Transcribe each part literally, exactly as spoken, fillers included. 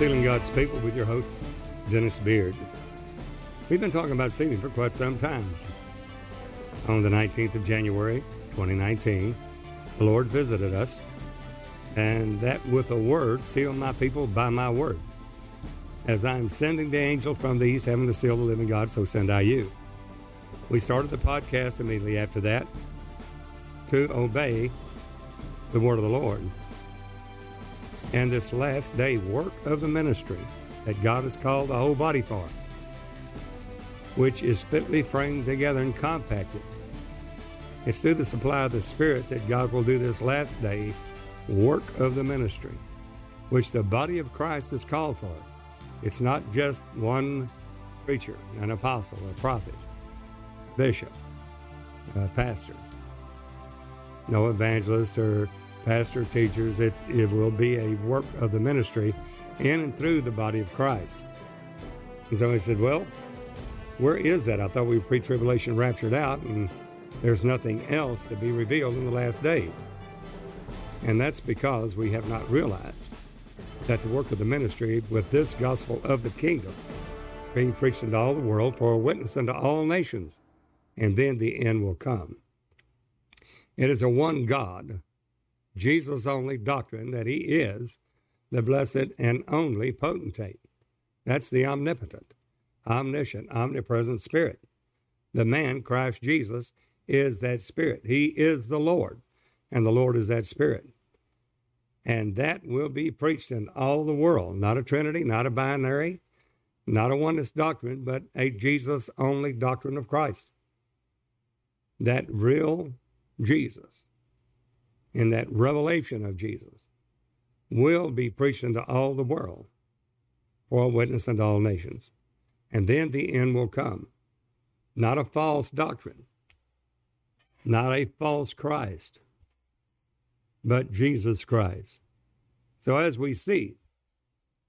Sealing God's People with your host, Dennis Beard. We've been talking about sealing for quite some time. On the nineteenth of January, twenty nineteen, the Lord visited us, and that with a word, seal my people by my word. As I am sending the angel from the east, having the seal of the living God, so send I you. We started the podcast immediately after that to obey the word of the Lord. And this last day work of the ministry that God has called the whole body for, which is fitly framed together and compacted. It's through the supply of the Spirit that God will do this last day work of the ministry, which the body of Christ is called for. It's not just one preacher, an apostle, a prophet, a bishop, a pastor, no evangelist or pastor, teachers. It's, it will be a work of the ministry in and through the body of Christ. And so he said, well, where is that? I thought we pre-tribulation raptured out and there's nothing else to be revealed in the last days. And that's because we have not realized that the work of the ministry with this gospel of the kingdom being preached into all the world for a witness unto all nations, and then the end will come. It is a one God, Jesus' only doctrine that he is the blessed and only potentate. That's the omnipotent, omniscient, omnipresent Spirit. The man, Christ Jesus, is that Spirit. He is the Lord, and the Lord is that Spirit. And that will be preached in all the world, not a Trinity, not a binary, not a oneness doctrine, but a Jesus-only doctrine of Christ. That real Jesus, and that revelation of Jesus will be preached into all the world for a witness unto all nations. And then the end will come. Not a false doctrine, not a false Christ, but Jesus Christ. So as we see,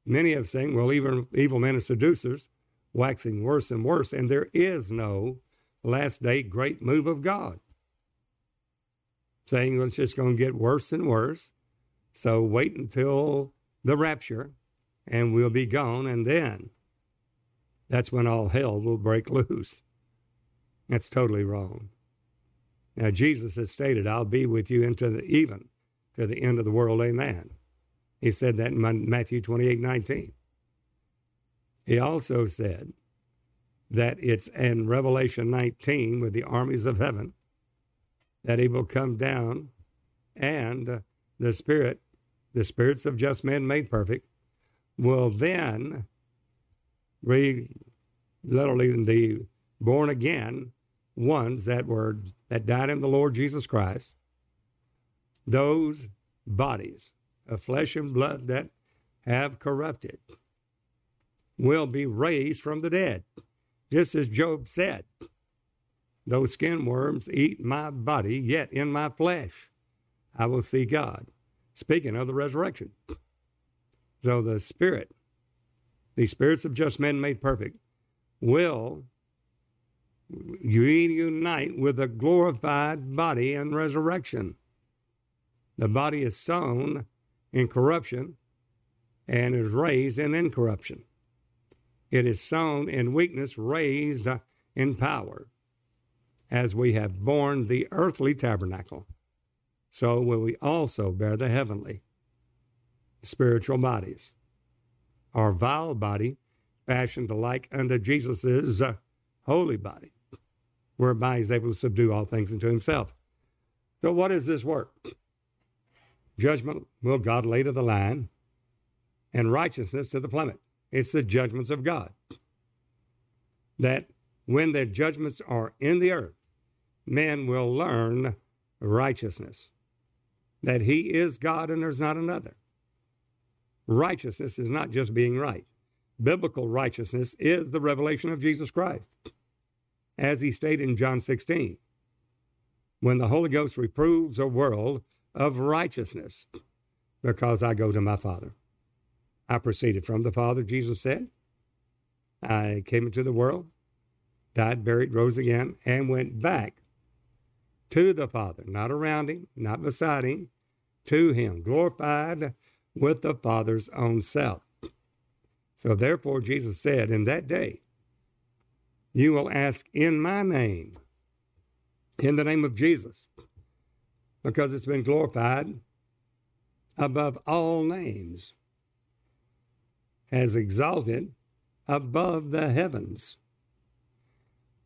many have saying, well, even evil men are seducers, waxing worse and worse, and there is no last day great move of God. Saying, well, it's just going to get worse and worse. So wait until the rapture and we'll be gone. And then that's when all hell will break loose. That's totally wrong. Now, Jesus has stated, I'll be with you into the even to the end of the world. Amen. He said that in Matthew twenty-eight nineteen. He also said that it's in Revelation nineteen with the armies of heaven, that he will come down and the Spirit, the spirits of just men made perfect, will then be literally the born again ones that were, that died in the Lord Jesus Christ. Those bodies of flesh and blood that have corrupted will be raised from the dead. Just as Job said, those skin worms eat my body, yet in my flesh I will see God. Speaking of the resurrection. So the Spirit, the spirits of just men made perfect, will reunite with a glorified body in resurrection. The body is sown in corruption and is raised in incorruption. It is sown in weakness, raised in power. As we have borne the earthly tabernacle, so will we also bear the heavenly spiritual bodies. Our vile body, fashioned alike unto Jesus' holy body, whereby he's able to subdue all things unto himself. So what is this work? Judgment will God lay to the lion, and righteousness to the plummet. It's the judgments of God. That when the judgments are in the earth, men will learn righteousness, that he is God and there's not another. Righteousness is not just being right. Biblical righteousness is the revelation of Jesus Christ. As he stated in John sixteen, when the Holy Ghost reproves a world of righteousness, because I go to my Father. I proceeded from the Father, Jesus said. I came into the world, died, buried, rose again, and went back to the Father, not around him, not beside him, to him, glorified with the Father's own self. So therefore, Jesus said, in that day, you will ask in my name, in the name of Jesus, because it's been glorified above all names, as exalted above the heavens.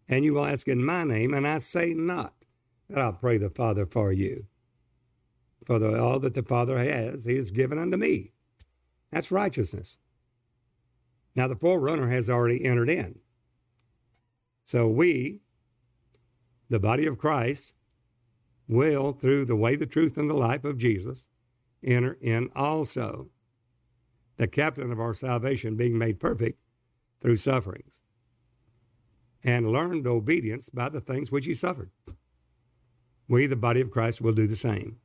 And you will ask in my name, and I say not that I'll pray the Father for you. For the, all that the Father has, he has given unto me. That's righteousness. Now, the forerunner has already entered in. So we, the body of Christ, will, through the way, the truth, and the life of Jesus, enter in also, the captain of our salvation being made perfect through sufferings, and learned obedience by the things which he suffered. We, the body of Christ, will do the same.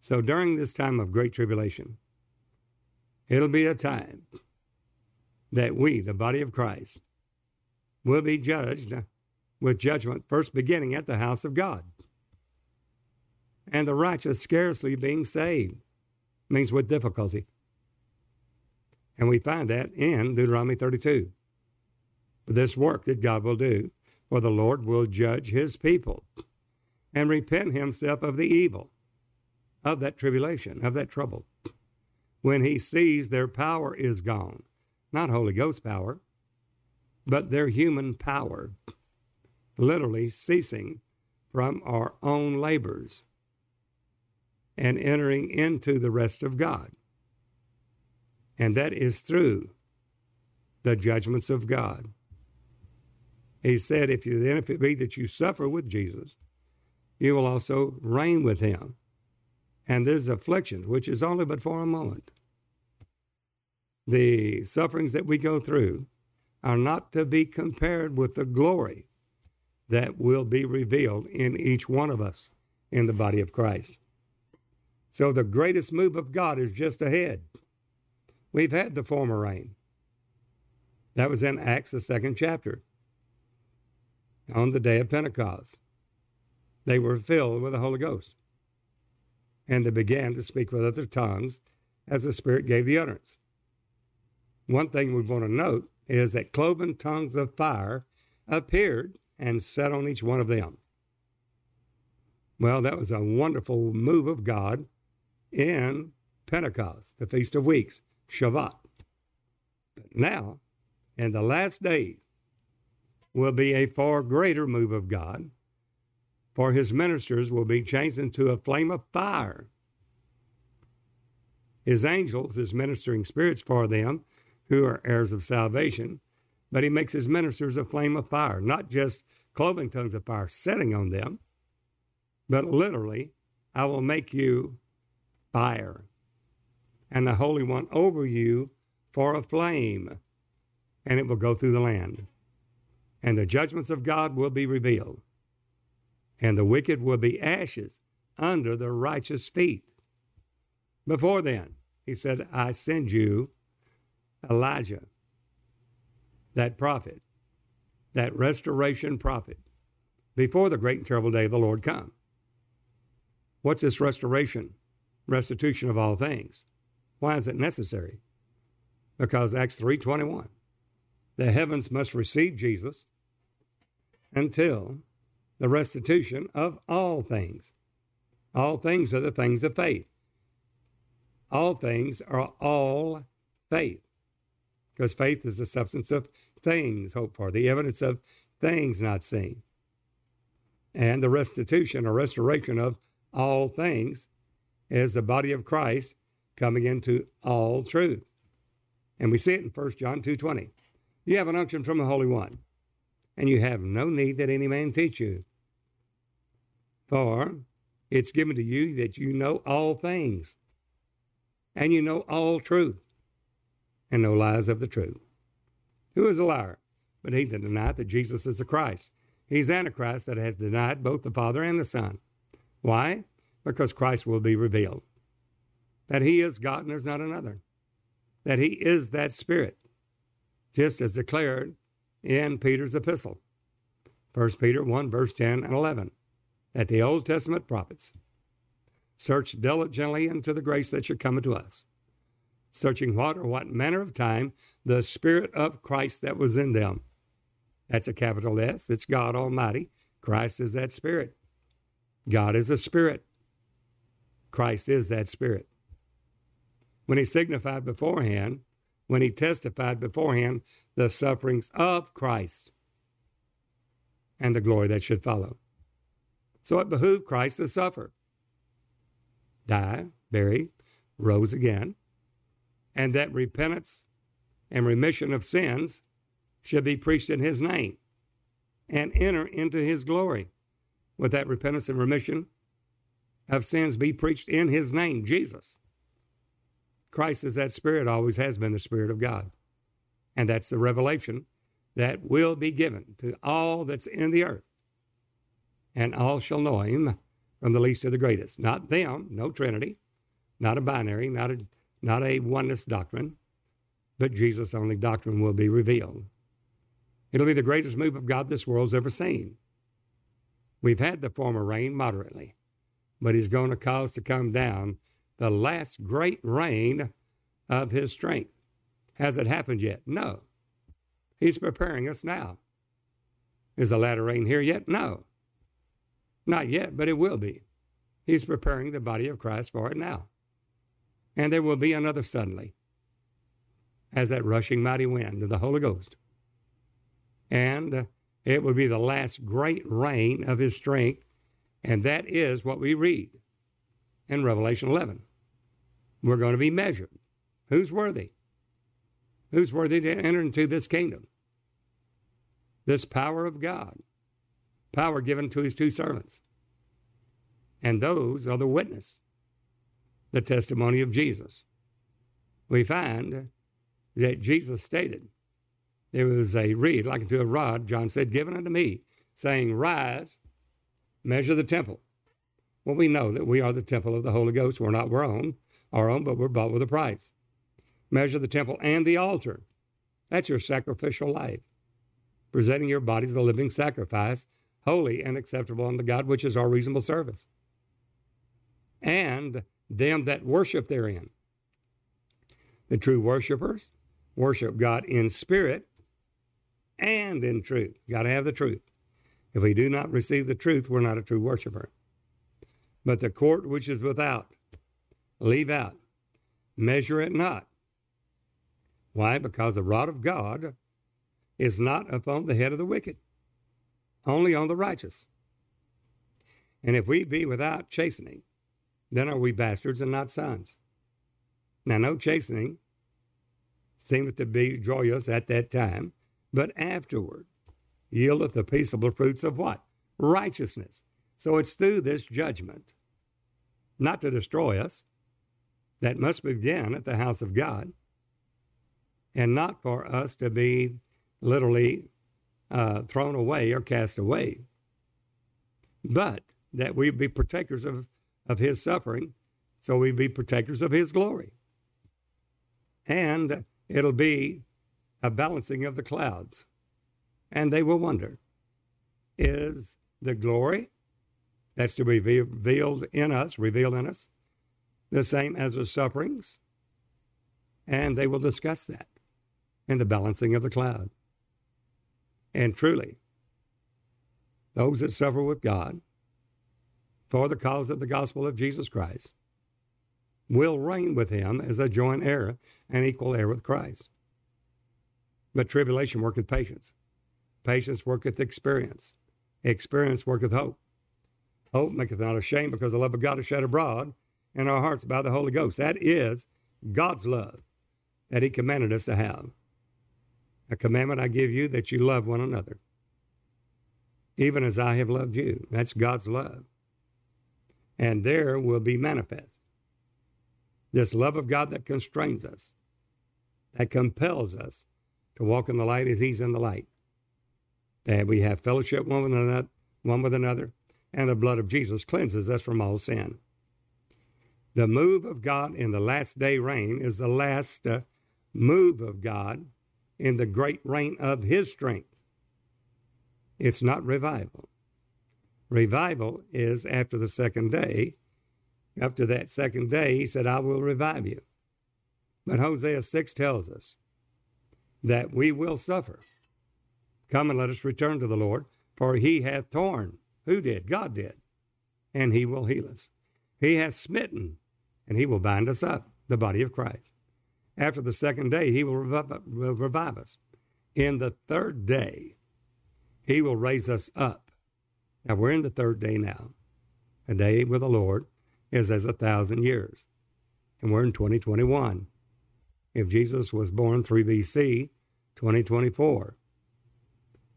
So during this time of great tribulation, it'll be a time that we, the body of Christ, will be judged with judgment first beginning at the house of God. And the righteous scarcely being saved means with difficulty. And we find that in Deuteronomy thirty-two. This work that God will do, for the Lord will judge his people and repent himself of the evil, of that tribulation, of that trouble, when he sees their power is gone. Not Holy Ghost power, but their human power, literally ceasing from our own labors and entering into the rest of God. And that is through the judgments of God. He said, if you, then if it be that you suffer with Jesus, you will also reign with him. And this affliction, which is only but for a moment, the sufferings that we go through are not to be compared with the glory that will be revealed in each one of us in the body of Christ. So the greatest move of God is just ahead. We've had the former rain. That was in Acts, the second chapter. On the day of Pentecost, they were filled with the Holy Ghost. And they began to speak with other tongues as the Spirit gave the utterance. One thing we want to note is that cloven tongues of fire appeared and sat on each one of them. Well, that was a wonderful move of God in Pentecost, the Feast of Weeks, Shavuot. But now, in the last days, will be a far greater move of God, for his ministers will be changed into a flame of fire. His angels, his ministering spirits for them, who are heirs of salvation, but he makes his ministers a flame of fire, not just cloven tongues of fire setting on them, but literally, I will make you fire, and the Holy One over you for a flame, and it will go through the land. And the judgments of God will be revealed, and the wicked will be ashes under the righteous feet. Before then, he said, I send you Elijah, that prophet, that restoration prophet, before the great and terrible day of the Lord come. What's this restoration, restitution of all things? Why is it necessary? Because Acts three twenty-one, the heavens must receive Jesus until the restitution of all things. All things are the things of faith. All things are all faith, because faith is the substance of things hoped for, the evidence of things not seen. And the restitution or restoration of all things is the body of Christ coming into all truth. And we see it in First John two twenty. You have an unction from the Holy One, and you have no need that any man teach you. For it's given to you that you know all things, and you know all truth, and no lies of the truth. Who is a liar? But he that denieth that Jesus is the Christ. He's Antichrist that has denied both the Father and the Son. Why? Because Christ will be revealed. That he is God and there's not another. That he is that Spirit, just as declared in Peter's epistle, First Peter one, verse ten and eleven, that the Old Testament prophets searched diligently into the grace that should come unto us, searching what or what manner of time the Spirit of Christ that was in them. That's a capital S. It's God Almighty. Christ is that Spirit. God is a Spirit. Christ is that Spirit. When he signified beforehand, when he testified beforehand the sufferings of Christ and the glory that should follow. So it behooved Christ to suffer, die, bury, rose again, and that repentance and remission of sins should be preached in his name and enter into his glory. Would that repentance and remission of sins be preached in his name, Jesus? Christ is that Spirit, always has been the Spirit of God. And that's the revelation that will be given to all that's in the earth. And all shall know him, from the least to the greatest. Not them, no Trinity, not a binary, not a, not a oneness doctrine, but Jesus' only doctrine will be revealed. It'll be the greatest move of God this world's ever seen. We've had the former rain moderately, but he's going to cause to come down the last great rain of his strength. Has it happened yet? No. He's preparing us now. Is the latter rain here yet? No. Not yet, but it will be. He's preparing the body of Christ for it now. And there will be another suddenly, as that rushing mighty wind of the Holy Ghost. And it will be the last great rain of his strength, and that is what we read in Revelation eleven. We're going to be measured. Who's worthy? Who's worthy to enter into this kingdom? This power of God. Power given to his two servants. And those are the witness, the testimony of Jesus. We find that Jesus stated, there was a reed like unto a rod, John said, given unto me, saying, rise, measure the temple. Well, we know that we are the temple of the Holy Ghost. We're not our own, our own, but we're bought with a price. Measure the temple and the altar. That's your sacrificial life, presenting your bodies a living sacrifice, holy and acceptable unto God, which is our reasonable service. And them that worship therein. The true worshipers worship God in spirit and in truth. Got to have the truth. If we do not receive the truth, we're not a true worshiper. But the court which is without, leave out. Measure it not. Why? Because the rod of God is not upon the head of the wicked, only on the righteous. And if we be without chastening, then are we bastards and not sons. Now, no chastening seemeth to be joyous at that time, but afterward yieldeth the peaceable fruits of what? Righteousness. So it's through this judgment, not to destroy us, that must begin at the house of God, and not for us to be literally Uh, thrown away or cast away, but that we be partakers of, of his suffering, so we be partakers of his glory. And it'll be a balancing of the clouds, and they will wonder, is the glory that's to be revealed in us, revealed in us, the same as the sufferings? And they will discuss that in the balancing of the cloud. And truly, those that suffer with God for the cause of the gospel of Jesus Christ will reign with him as a joint heir and equal heir with Christ. But tribulation worketh patience. Patience worketh experience. Experience worketh hope. Hope maketh not ashamed, because the love of God is shed abroad in our hearts by the Holy Ghost. That is God's love that he commanded us to have. A commandment I give you, that you love one another, even as I have loved you. That's God's love. And there will be manifest this love of God that constrains us, that compels us to walk in the light as he's in the light, that we have fellowship one with another, one with another, and the blood of Jesus cleanses us from all sin. The move of God in the last day rain is the last uh, move of God in the great reign of his strength. It's not revival. Revival is after the second day. Up to that second day, he said, I will revive you. But Hosea six tells us that we will suffer. Come and let us return to the Lord, for he hath torn. Who did? God did. And he will heal us. He hath smitten, and he will bind us up, the body of Christ. After the second day, he will revive, will revive us. In the third day, he will raise us up. Now, we're in the third day now. A day with the Lord is as a thousand years. And we're in twenty twenty-one. If Jesus was born three B C, twenty twenty-four.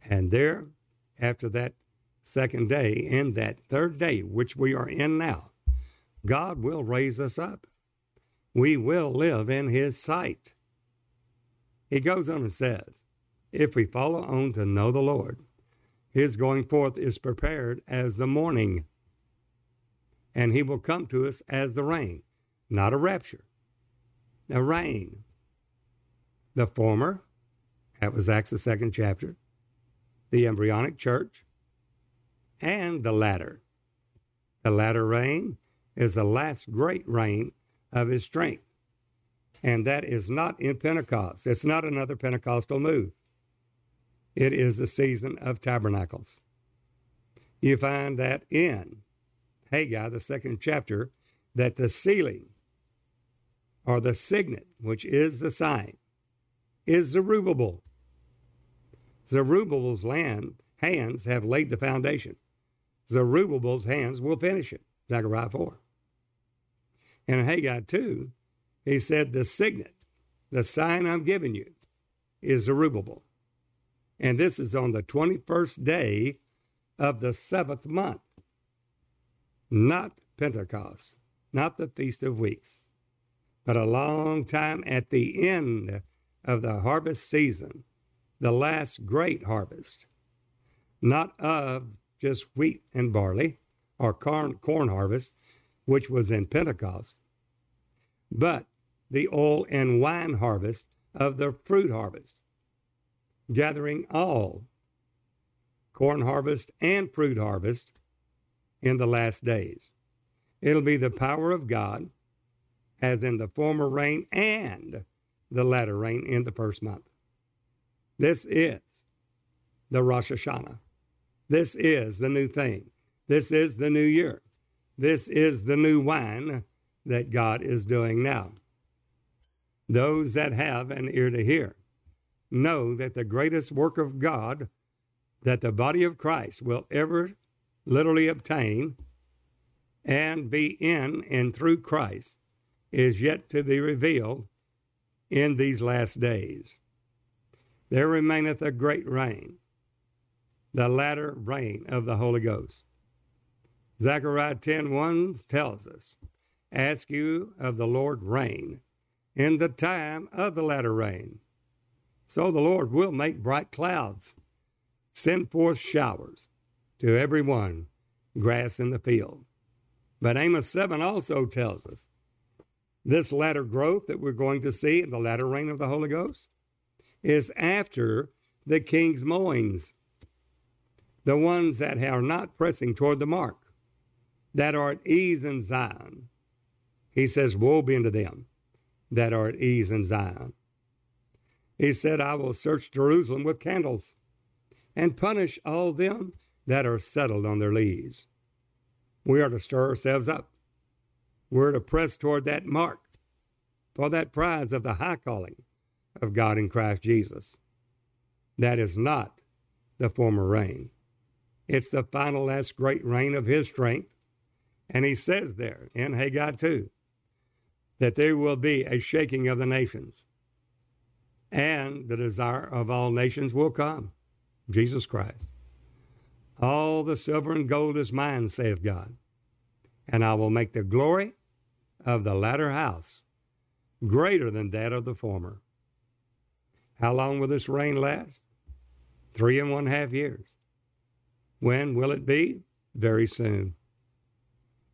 And there, after that second day, in that third day, which we are in now, God will raise us up. We will live in his sight. He goes on and says, if we follow on to know the Lord, his going forth is prepared as the morning, and he will come to us as the rain, not a rapture. The rain, the former, that was Acts the second chapter, the embryonic church, and the latter. The latter rain is the last great rain of his strength. And that is not in Pentecost. It's not another Pentecostal move. It is the season of tabernacles. You find that in Haggai, the second chapter, that the sealing or the signet, which is the sign, is Zerubbabel. Zerubbabel's land, hands have laid the foundation. Zerubbabel's hands will finish it, Zechariah four. And in Haggai two, he said, the signet, the sign I'm giving you, is Zerubbabel. And this is on the twenty-first day of the seventh month. Not Pentecost, not the Feast of Weeks, but a long time at the end of the harvest season, the last great harvest, not of just wheat and barley or corn, corn harvest, which was in Pentecost, but the oil and wine harvest of the fruit harvest, gathering all corn harvest and fruit harvest in the last days. It'll be the power of God as in the former rain and the latter rain in the first month. This is the Rosh Hashanah. This is the new thing. This is the new year. This is the new wine that God is doing now. Those that have an ear to hear know that the greatest work of God that the body of Christ will ever literally obtain and be in and through Christ is yet to be revealed in these last days. There remaineth a great rain, the latter rain of the Holy Ghost. Zechariah ten one tells us, ask you of the Lord rain in the time of the latter rain. So the Lord will make bright clouds, send forth showers to everyone, grass in the field. But Amos seven also tells us this latter growth that we're going to see in the latter rain of the Holy Ghost is after the king's mowings, the ones that are not pressing toward the mark, that are at ease in Zion. He says, woe be unto them that are at ease in Zion. He said, I will search Jerusalem with candles and punish all them that are settled on their leaves. We are to stir ourselves up. We're to press toward that mark for that prize of the high calling of God in Christ Jesus. That is not the former rain. It's the final last great rain of his strength. And he says there in Haggai two that there will be a shaking of the nations, and the desire of all nations will come, Jesus Christ. All the silver and gold is mine, saith God, and I will make the glory of the latter house greater than that of the former. How long will this rain last? Three and one half years. When will it be? Very soon.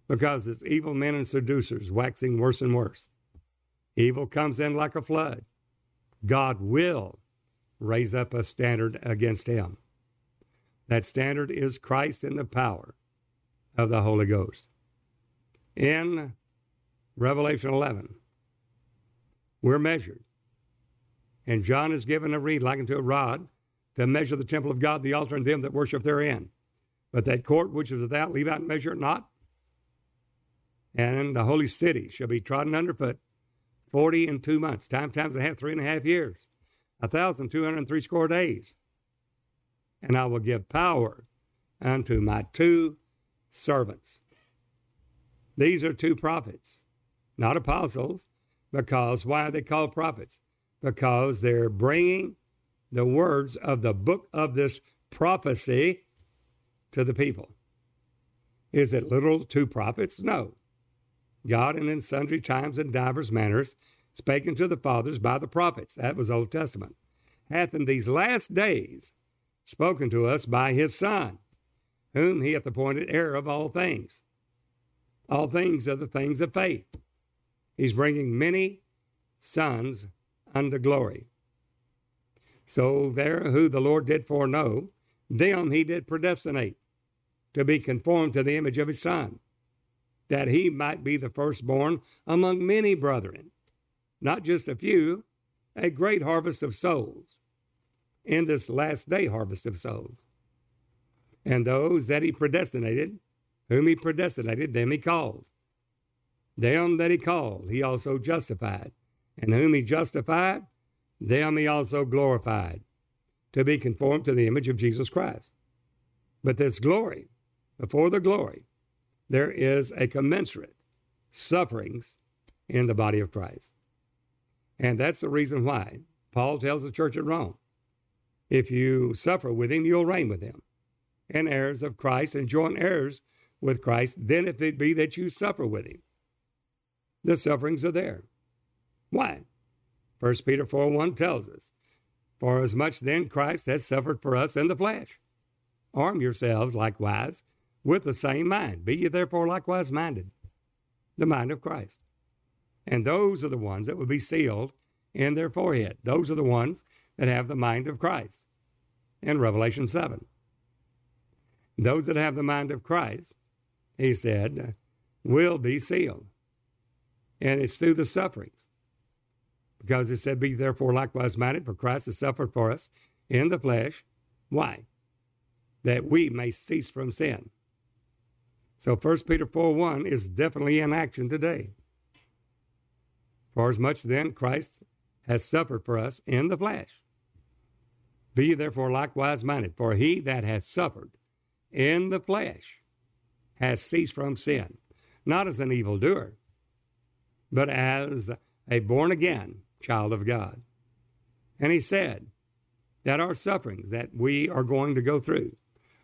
Because it's evil men and seducers waxing worse and worse. Evil comes in like a flood. God will raise up a standard against him. That standard is Christ in the power of the Holy Ghost. In Revelation eleven, We're measured. And John is given a reed like unto a rod to measure the temple of God, the altar, and them that worship therein. But that court which is without, leave out and measure it not. And the holy city shall be trodden underfoot forty and two months, time times and a half, three and a half years, a thousand two hundred and three score days. And I will give power unto my two servants. These are two prophets, not apostles, because why are they called prophets? Because they're bringing the words of the book of this prophecy to the people. Is it literal two prophets? No. God and in sundry times and divers manners spake unto the fathers by the prophets. That was Old Testament. Hath in these last days spoken to us by his Son, whom he hath appointed heir of all things. All things are the things of faith. He's bringing many sons unto glory. So there who the Lord did foreknow, them he did predestinate to be conformed to the image of his Son, that he might be the firstborn among many brethren, not just a few, a great harvest of souls, in this last day harvest of souls. And those that he predestinated, whom he predestinated, them he called. Them that he called, he also justified. And whom he justified, them he also glorified, to be conformed to the image of Jesus Christ. But this glory, before the glory, there is a commensurate sufferings in the body of Christ. And that's the reason why Paul tells the church at Rome, if you suffer with him, you'll reign with him, and heirs of Christ, and joint heirs with Christ, then if it be that you suffer with him. The sufferings are there. Why? First Peter four one tells us, for as much then Christ has suffered for us in the flesh, arm yourselves likewise with the same mind. Be ye therefore likewise minded, the mind of Christ. And those are the ones that will be sealed in their forehead. Those are the ones that have the mind of Christ in Revelation seven. Those that have the mind of Christ, he said, will be sealed. And it's through the sufferings. Because it said, be therefore likewise minded, for Christ has suffered for us in the flesh. Why? That we may cease from sin. So First Peter four one is definitely in action today. For as much then Christ has suffered for us in the flesh. Be ye therefore likewise minded, for he that has suffered in the flesh has ceased from sin, not as an evildoer, but as a born-again child of God. And he said that our sufferings that we are going to go through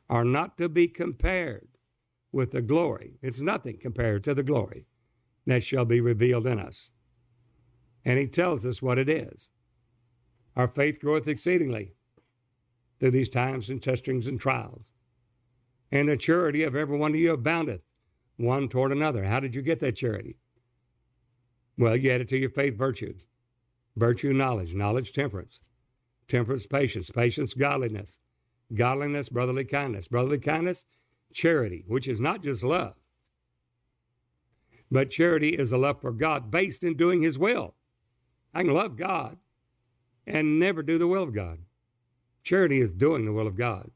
are not to be compared with the glory. It's nothing compared to the glory that shall be revealed in us. And he tells us what it is. Our faith groweth exceedingly through these times and testings and trials. And the charity of every one of you aboundeth one toward another. How did you get that charity? Well, you added to your faith virtue, virtue knowledge, knowledge temperance, temperance patience, patience godliness, godliness brotherly kindness, brotherly kindness charity, which is not just love, but charity is a love for God based in doing his will. I can love God and never do the will of God. Charity is doing the will of God.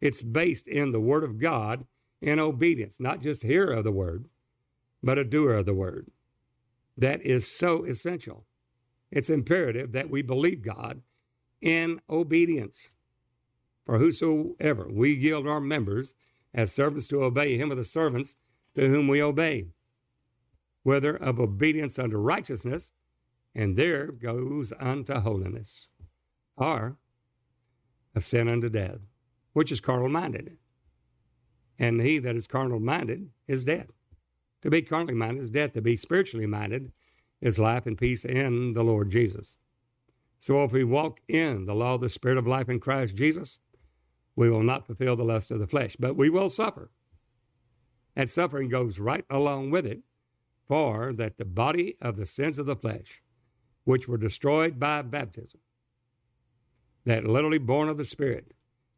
It's based in the word of God in obedience, not just hearer of the word, but a doer of the word. That is so essential. It's imperative that we believe God in obedience. For whosoever we yield our members as servants to obey him, or the servants to whom we obey, whether of obedience unto righteousness, and there goes unto holiness, or of sin unto death, which is carnal-minded. And he that is carnal-minded is death. To be carnally minded is death. To be spiritually minded is life and peace in the Lord Jesus. So if we walk in the law of the Spirit of life in Christ Jesus, we will not fulfill the lust of the flesh, but we will suffer. And suffering goes right along with it, for that the body of the sins of the flesh, which were destroyed by baptism, that literally born of the Spirit,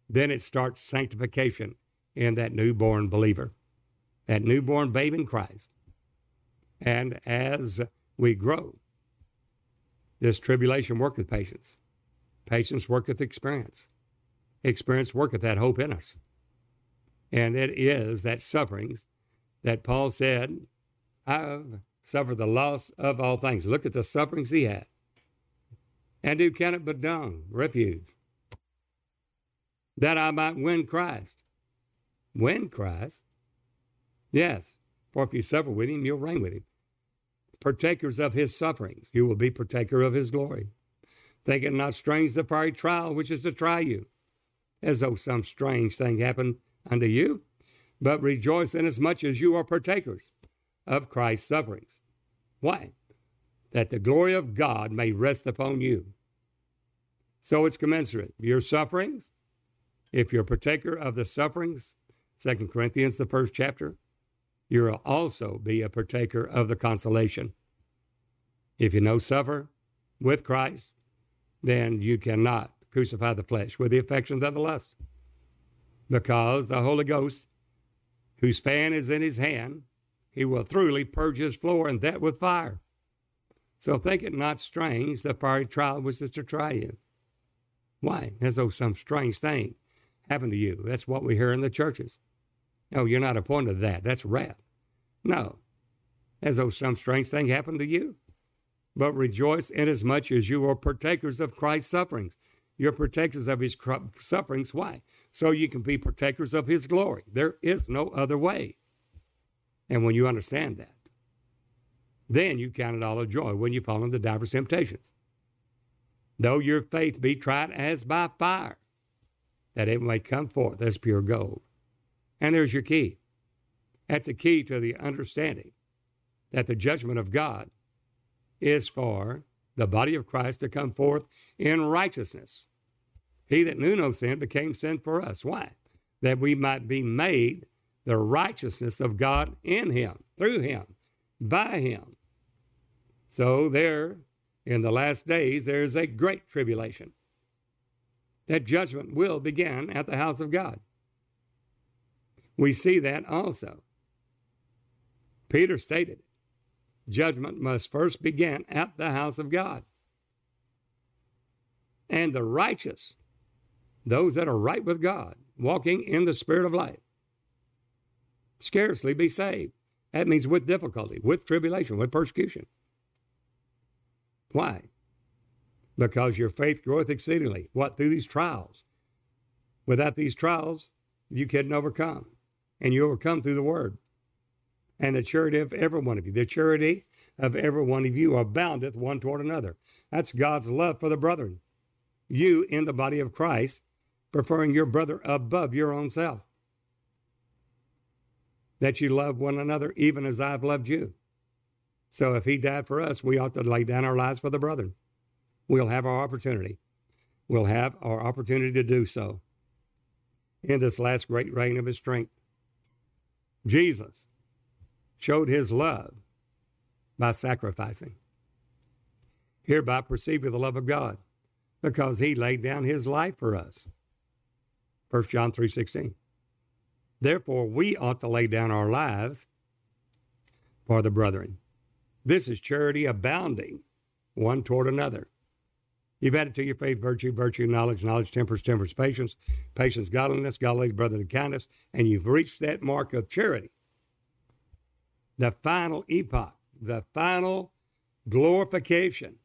then it starts sanctification in that newborn believer, that newborn babe in Christ. And as we grow, This tribulation worketh patience. Patience worketh experience. Experience worketh that hope in us. And it is that sufferings that Paul said, I've suffered the loss of all things. Look at the sufferings he had. And who can it but dung, refuge, that I might win Christ. Win Christ? Yes. For if you suffer with him, you'll reign with him. Partakers of his sufferings, you will be partaker of his glory. Think it not strange the fiery trial which is to try you, as though some strange thing happened unto you, but rejoice inasmuch as you are partakers of Christ's sufferings. Why? That the glory of God may rest upon you. So it's commensurate. Your sufferings, if you're a partaker of the sufferings, Second Corinthians, the first chapter, you'll also be a partaker of the consolation. If you no suffer with Christ, then you cannot crucify the flesh with the affections of the lust, because the Holy Ghost, whose fan is in his hand, he will thoroughly purge his floor, and that with fire. So think it not strange the fiery trial which is to try you. Why? As though some strange thing happened to you. That's what we hear in the churches. No, you're not appointed to that. That's wrath. No. As though some strange thing happened to you. But rejoice inasmuch as you are partakers of Christ's sufferings. You're partakers of his sufferings. Why? So you can be partakers of his glory. There is no other way. And when you understand that, then you count it all a joy when you fall into divers temptations. Though your faith be tried as by fire, that it may come forth as pure gold. And there's your key. That's a key to the understanding that the judgment of God is for the body of Christ to come forth in righteousness. He that knew no sin became sin for us. Why? That we might be made the righteousness of God in him, through him, by him. So there, in the last days, there's a great tribulation. That judgment will begin at the house of God. We see that also. Peter stated, judgment must first begin at the house of God. And the righteous, those that are right with God, walking in the spirit of life, scarcely be saved. That means with difficulty, with tribulation, with persecution. Why? Because your faith groweth exceedingly. What? Through these trials. Without these trials, you couldn't overcome. And you overcome through the word. And the charity of every one of you. The charity of every one of you aboundeth one toward another. That's God's love for the brethren. You in the body of Christ, preferring your brother above your own self. That you love one another even as I've loved you. So if he died for us, we ought to lay down our lives for the brethren. We'll have our opportunity. We'll have our opportunity to do so in this last great reign of his strength. Jesus showed his love by sacrificing. Hereby perceive the love of God, because he laid down his life for us. First John three sixteen. Therefore, we ought to lay down our lives for the brethren. This is charity abounding one toward another. You've added to your faith virtue, virtue, knowledge, knowledge, temperance, temperance, patience, patience, godliness, godliness, brotherly kindness, and you've reached that mark of charity. The final epoch, the final glorification,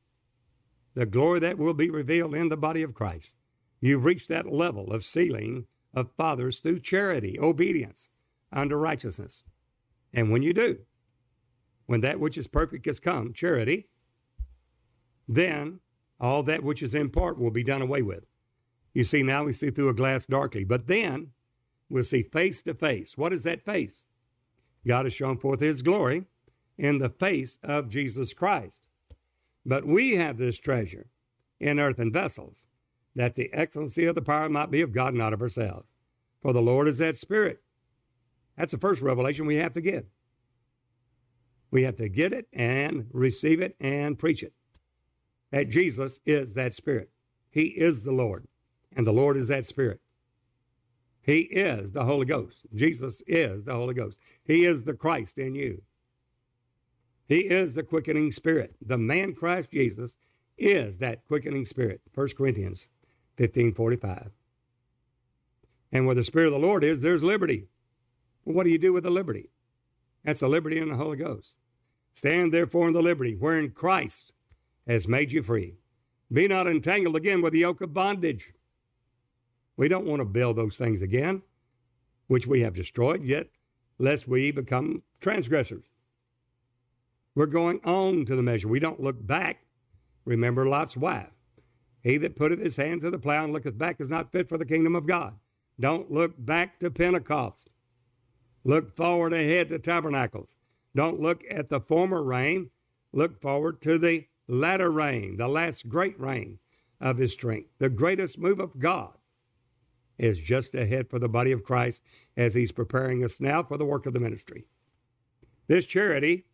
the glory that will be revealed in the body of Christ. You've reached that level of sealing of fathers through charity, obedience, unto righteousness. And when you do, when that which is perfect has come, charity, then all that which is in part will be done away with. You see, now we see through a glass darkly, but then we'll see face to face. What is that face? God has shown forth his glory in the face of Jesus Christ. But we have this treasure in earthen vessels, that the excellency of the power might be of God, not of ourselves. For the Lord is that Spirit. That's the first revelation we have to give. We have to get it and receive it and preach it. That Jesus is that Spirit. He is the Lord, and the Lord is that Spirit. He is the Holy Ghost. Jesus is the Holy Ghost. He is the Christ in you. He is the quickening Spirit. The man Christ Jesus is that quickening spirit, First Corinthians fifteen forty-five. And where the Spirit of the Lord is, there's liberty. Well, what do you do with the liberty? That's the liberty in the Holy Ghost. Stand therefore in the liberty wherein Christ has made you free. Be not entangled again with the yoke of bondage. We don't want to build those things again, which we have destroyed, yet lest we become transgressors. We're going on to the measure. We don't look back. Remember Lot's wife. He that putteth his hand to the plow and looketh back is not fit for the kingdom of God. Don't look back to Pentecost. Look forward ahead to tabernacles. Don't look at the former rain. Look forward to the latter rain, the last great rain of his strength. The greatest move of God is just ahead for the body of Christ as he's preparing us now for the work of the ministry. This charity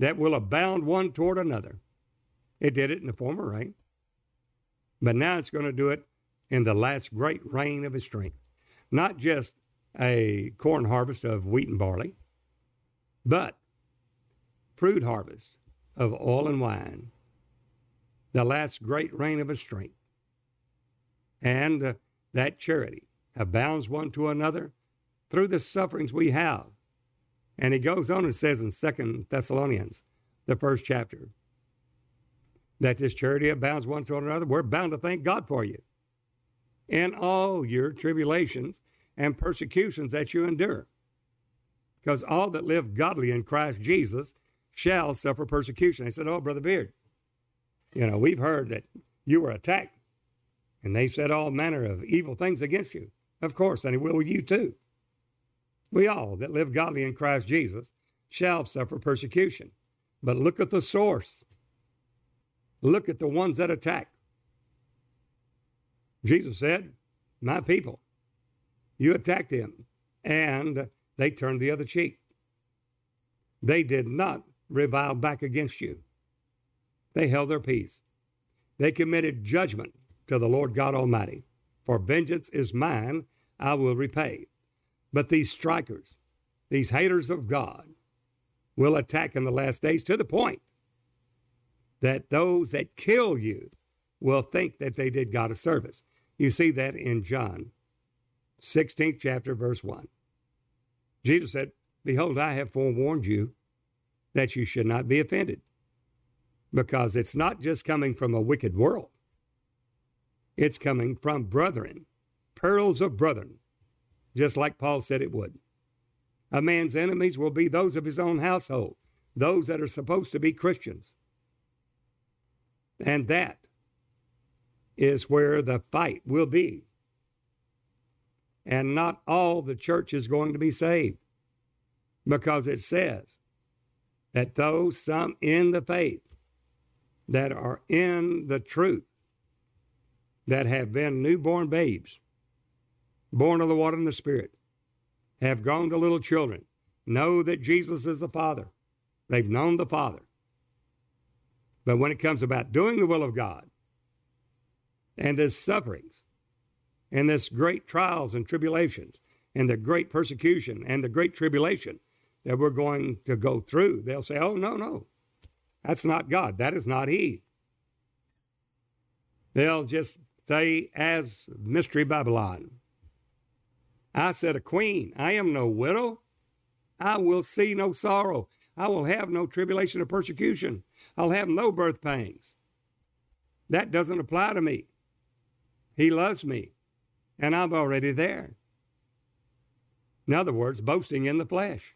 that will abound one toward another. It did it in the former rain, but now it's going to do it in the last great rain of his strength. Not just a corn harvest of wheat and barley, but fruit harvest of oil and wine. The last great rain of his strength. And uh, that charity abounds one to another through the sufferings we have. And he goes on and says in Second Thessalonians, the first chapter, that this charity abounds one to another. We're bound to thank God for you in all your tribulations and persecutions that you endure. Because all that live godly in Christ Jesus shall suffer persecution. They said, oh, Brother Beard, you know, we've heard that you were attacked. And they said all manner of evil things against you. Of course, and it will with you too. We all that live godly in Christ Jesus shall suffer persecution. But look at the source. Look at the ones that attack. Jesus said, my people, you attacked them, and they turned the other cheek. They did not revile back against you. They held their peace. They committed judgment to the Lord God Almighty. For vengeance is mine, I will repay. But these strikers, these haters of God, will attack in the last days to the point that those that kill you will think that they did God a service. You see that in John sixteenth chapter, verse one. Jesus said, behold, I have forewarned you that you should not be offended, because it's not just coming from a wicked world. It's coming from brethren, pearls of brethren, just like Paul said it would. A man's enemies will be those of his own household, those that are supposed to be Christians. And that is where the fight will be. And not all the church is going to be saved, because it says that those some in the faith that are in the truth, that have been newborn babes, born of the water and the Spirit, have grown to little children, know that Jesus is the Father. They've known the Father. But when it comes about doing the will of God and the sufferings and this great trials and tribulations and the great persecution and the great tribulation that we're going to go through, they'll say, oh, no, no, that's not God. That is not he. They'll just say, as Mystery Babylon, I said a queen, I am no widow. I will see no sorrow. I will have no tribulation or persecution. I'll have no birth pangs. That doesn't apply to me. He loves me, and I'm already there. In other words, boasting in the flesh.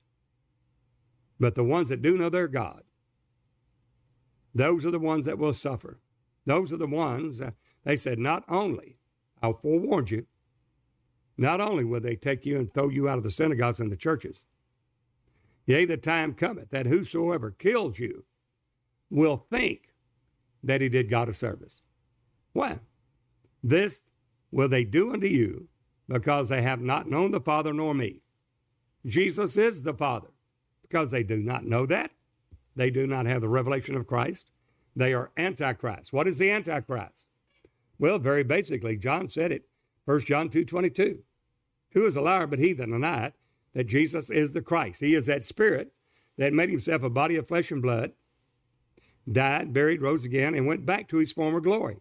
But the ones that do know their God, those are the ones that will suffer. Those are the ones, uh, they said, not only, I forewarned you, not only will they take you and throw you out of the synagogues and the churches, yea, the time cometh that whosoever kills you will think that he did God a service. Why? This will they do unto you, because they have not known the Father nor me. Jesus is the Father. Because they do not know that, they do not have the revelation of Christ. They are antichrists. What is the antichrist? Well, very basically, John said it, First John two twenty-two. Who is a liar but he that denieth that Jesus is the Christ? He is that spirit that made himself a body of flesh and blood, died, buried, rose again, and went back to his former glory.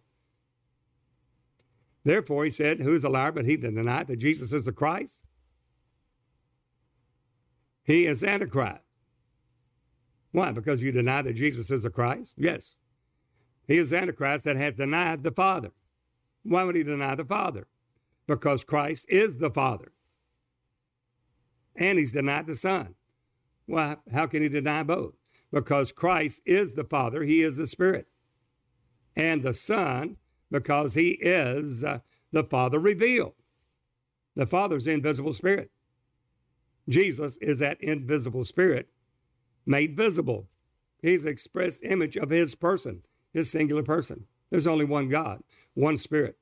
Therefore, he said, who is a liar but he that denieth that Jesus is the Christ? He is Antichrist. Why? Because you deny that Jesus is the Christ? Yes. He is Antichrist that hath denied the Father. Why would he deny the Father? Because Christ is the Father. And he's denied the Son. Why? How can he deny both? Because Christ is the Father. He is the Spirit. And the Son, because he is uh, the Father revealed. The Father's invisible Spirit. Jesus is that invisible Spirit made visible. He's the express image of his person, his singular person. There's only one God, one Spirit.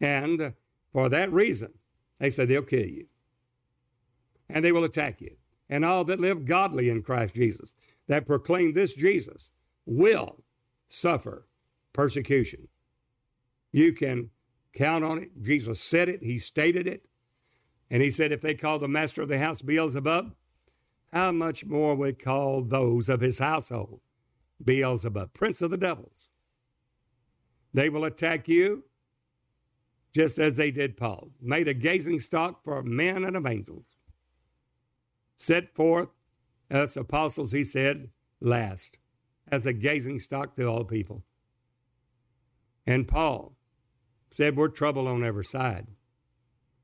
And for that reason, they said they'll kill you. And they will attack you. And all that live godly in Christ Jesus, that proclaim this Jesus, will suffer persecution. You can count on it. Jesus said it. He stated it. And he said, if they call the master of the house Beelzebub, how much more we call those of his household Beelzebub, prince of the devils. They will attack you just as they did Paul, made a gazing stock for men and of angels. Set forth us apostles, he said, last, as a gazing stock to all people. And Paul said, we're trouble on every side.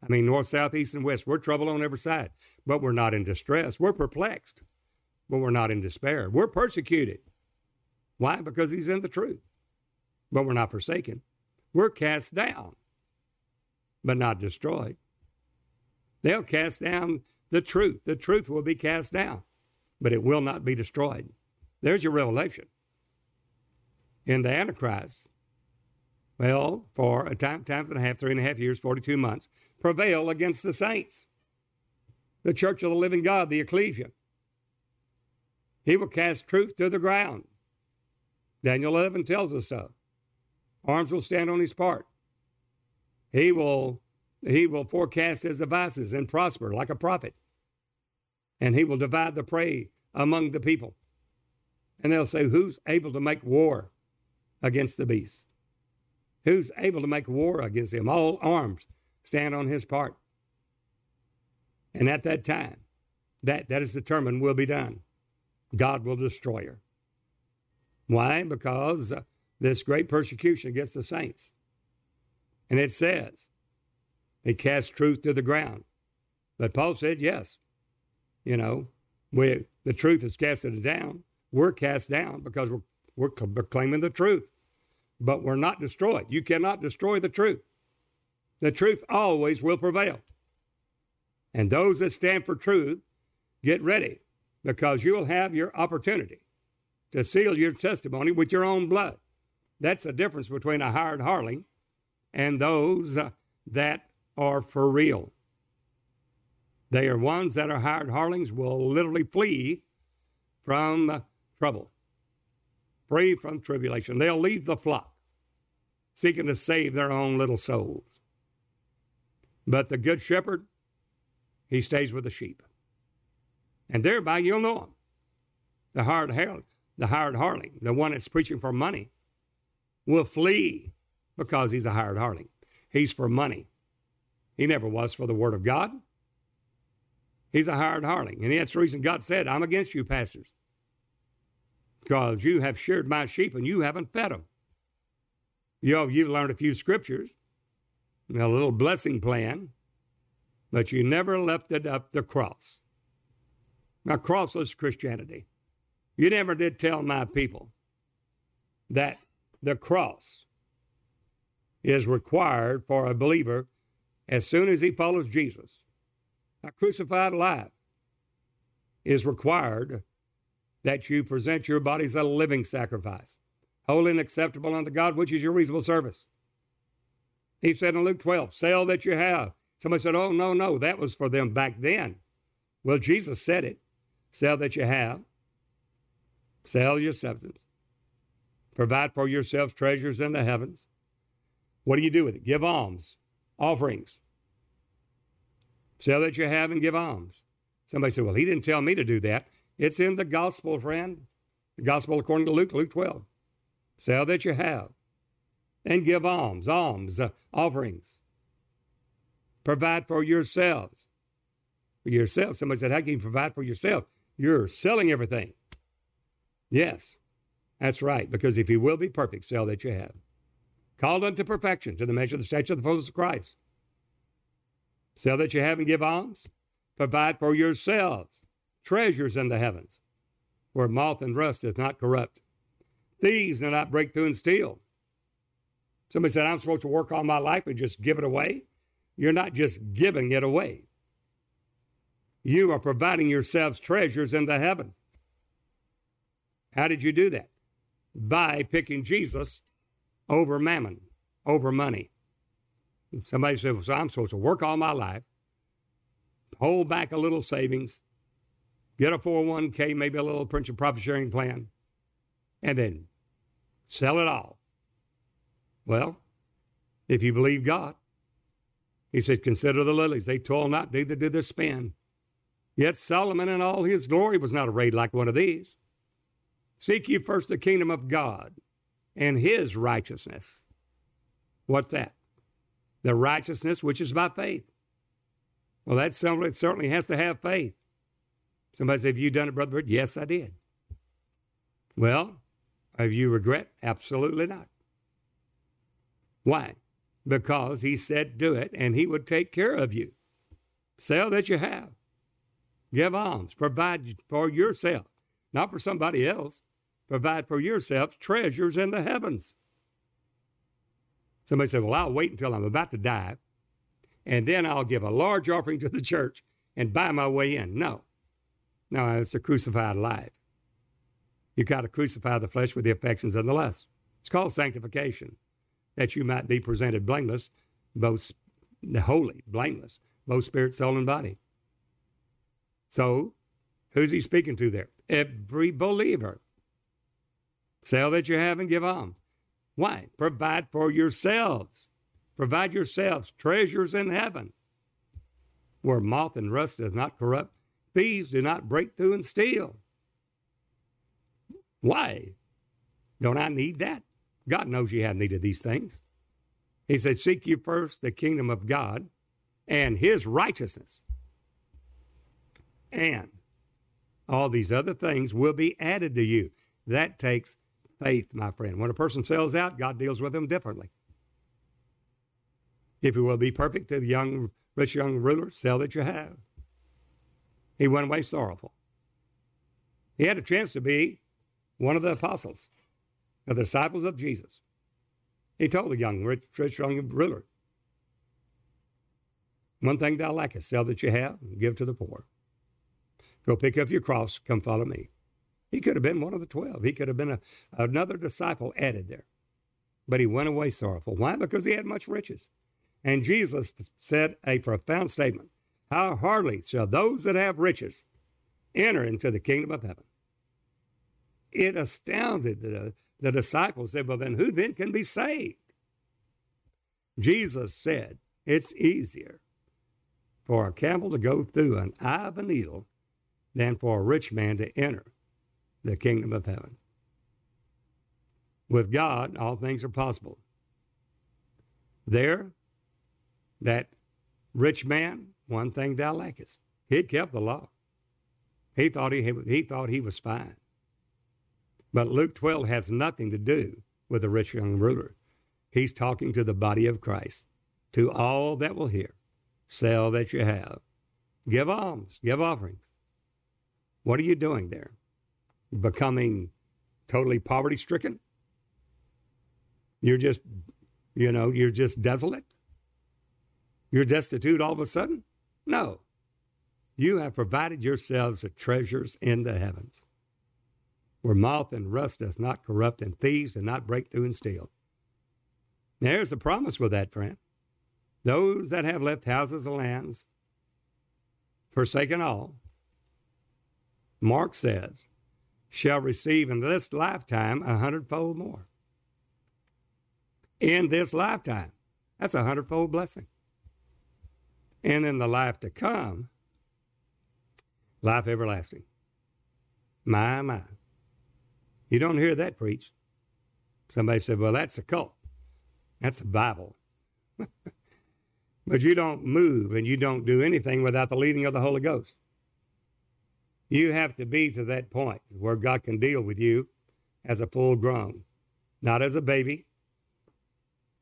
I mean, north, south, east, and west, we're trouble on every side, but we're not in distress. We're perplexed, but we're not in despair. We're persecuted. Why? Because he's in the truth, but we're not forsaken. We're cast down, but not destroyed. They'll cast down the truth. The truth will be cast down, but it will not be destroyed. There's your revelation. In the Antichrist, well, for a time, times and a half, three and a half years, forty-two months, prevail against the saints, the church of the living God, the ecclesia. He will cast truth to the ground. Daniel eleven tells us so. Arms will stand on his part. He will, he will forecast his devices and prosper like a prophet. And he will divide the prey among the people. And they'll say, who's able to make war against the beast? Who's able to make war against him? All arms stand on his part. And at that time, that, that is determined will be done. God will destroy her. Why? Because this great persecution against the saints. And it says, it casts truth to the ground. But Paul said, yes, you know, we, the truth is casted down. We're cast down because we're, we're proclaiming the truth, but we're not destroyed. You cannot destroy the truth. The truth always will prevail. And those that stand for truth, get ready, because you will have your opportunity to seal your testimony with your own blood. That's the difference between a hired harling and those uh, that are for real. They are ones that are hired harlings will literally flee from uh, trouble, free from tribulation. They'll leave the flock, seeking to save their own little souls. But the good shepherd, he stays with the sheep. And thereby you'll know him. The hired harling, the hired harling, the one that's preaching for money, will flee because he's a hired harling. He's for money. He never was for the word of God. He's a hired harling. And that's the reason God said, I'm against you, pastors, because you have sheared my sheep and you haven't fed them. You know, you've learned a few scriptures, and a little blessing plan, but you never lifted up the cross. Now, crossless Christianity. You never did tell my people that the cross is required for a believer as soon as he follows Jesus. A crucified life is required that you present your bodies a living sacrifice, holy and acceptable unto God, which is your reasonable service. He said in Luke twelve, sell that you have. Somebody said, oh, no, no, that was for them back then. Well, Jesus said it, sell that you have, sell your substance. Provide for yourselves treasures in the heavens. What do you do with it? Give alms, offerings. Sell that you have and give alms. Somebody said, well, he didn't tell me to do that. It's in the gospel, friend. The gospel according to Luke, Luke twelve. Sell that you have and give alms, alms, uh, offerings. Provide for yourselves. For yourself. Somebody said, how can you provide for yourself? You're selling everything. Yes, that's right. Because if you will be perfect, sell that you have. Called unto perfection, to the measure of the stature of the fullness of Christ. Sell that you have and give alms. Provide for yourselves treasures in the heavens, where moth and rust does not corrupt. Thieves do not break through and steal. Somebody said, I'm supposed to work all my life and just give it away. You're not just giving it away. You are providing yourselves treasures in the heavens. How did you do that? By picking Jesus over mammon, over money. Somebody said, well, so I'm supposed to work all my life, hold back a little savings, get a four oh one k, maybe a little pension profit sharing plan, and then sell it all. Well, if you believe God, he said, consider the lilies. They toil not, neither do they spin. Yet Solomon in all his glory was not arrayed like one of these. Seek ye first the kingdom of God and his righteousness. What's that? The righteousness which is by faith. Well, that certainly has to have faith. Somebody said, have you done it, Brother Bird? Yes, I did. Well, have you regret? Absolutely not. Why? Because he said, do it, and he would take care of you. Sell that you have. Give alms. Provide for yourself, not for somebody else. Provide for yourselves treasures in the heavens. Somebody said, well, I'll wait until I'm about to die, and then I'll give a large offering to the church and buy my way in. No. No, it's a crucified life. You've got to crucify the flesh with the affections and the lusts. It's called sanctification, that you might be presented blameless, both holy, blameless, both spirit, soul, and body. So who's he speaking to there? Every believer. Sell that you have and give alms. Why? Provide for yourselves. Provide yourselves treasures in heaven, where moth and rust does not corrupt. Thieves do not break through and steal. Why? Don't I need that? God knows you have need of these things. He said, seek you first the kingdom of God and his righteousness. And all these other things will be added to you. That takes faith, my friend. When a person sells out, God deals with them differently. If you will be perfect, to the young, rich young ruler, sell that you have. He went away sorrowful. He had a chance to be one of the apostles, the disciples of Jesus. He told the young, rich, rich young ruler, one thing thou lackest, sell that you have and give to the poor. Go pick up your cross, come follow me. He could have been one of the twelve. He could have been a, another disciple added there. But he went away sorrowful. Why? Because he had much riches. And Jesus said a profound statement. How hardly shall those that have riches enter into the kingdom of heaven. It astounded the, the disciples. Said, well, then who then can be saved? Jesus said, it's easier for a camel to go through an eye of a needle than for a rich man to enter the kingdom of heaven. With God, all things are possible. There, that rich man, one thing thou lackest. He'd kept the law. He thought he, he thought he was fine. But Luke twelve has nothing to do with the rich young ruler. He's talking to the body of Christ, to all that will hear. Sell that you have. Give alms, give offerings. What are you doing there? Becoming totally poverty-stricken? You're just, you know, you're just desolate? You're destitute all of a sudden? No. You have provided yourselves with treasures in the heavens, where moth and rust doth not corrupt, and thieves do not break through and steal. There's the promise with that, friend. Those that have left houses and lands, forsaken all, Mark says, shall receive in this lifetime a hundredfold more. In this lifetime, that's a hundredfold blessing. And in the life to come, life everlasting. My, my. You don't hear that preached. Somebody said, well, that's a cult. That's a Bible. But you don't move and you don't do anything without the leading of the Holy Ghost. You have to be to that point where God can deal with you as a full grown, not as a baby,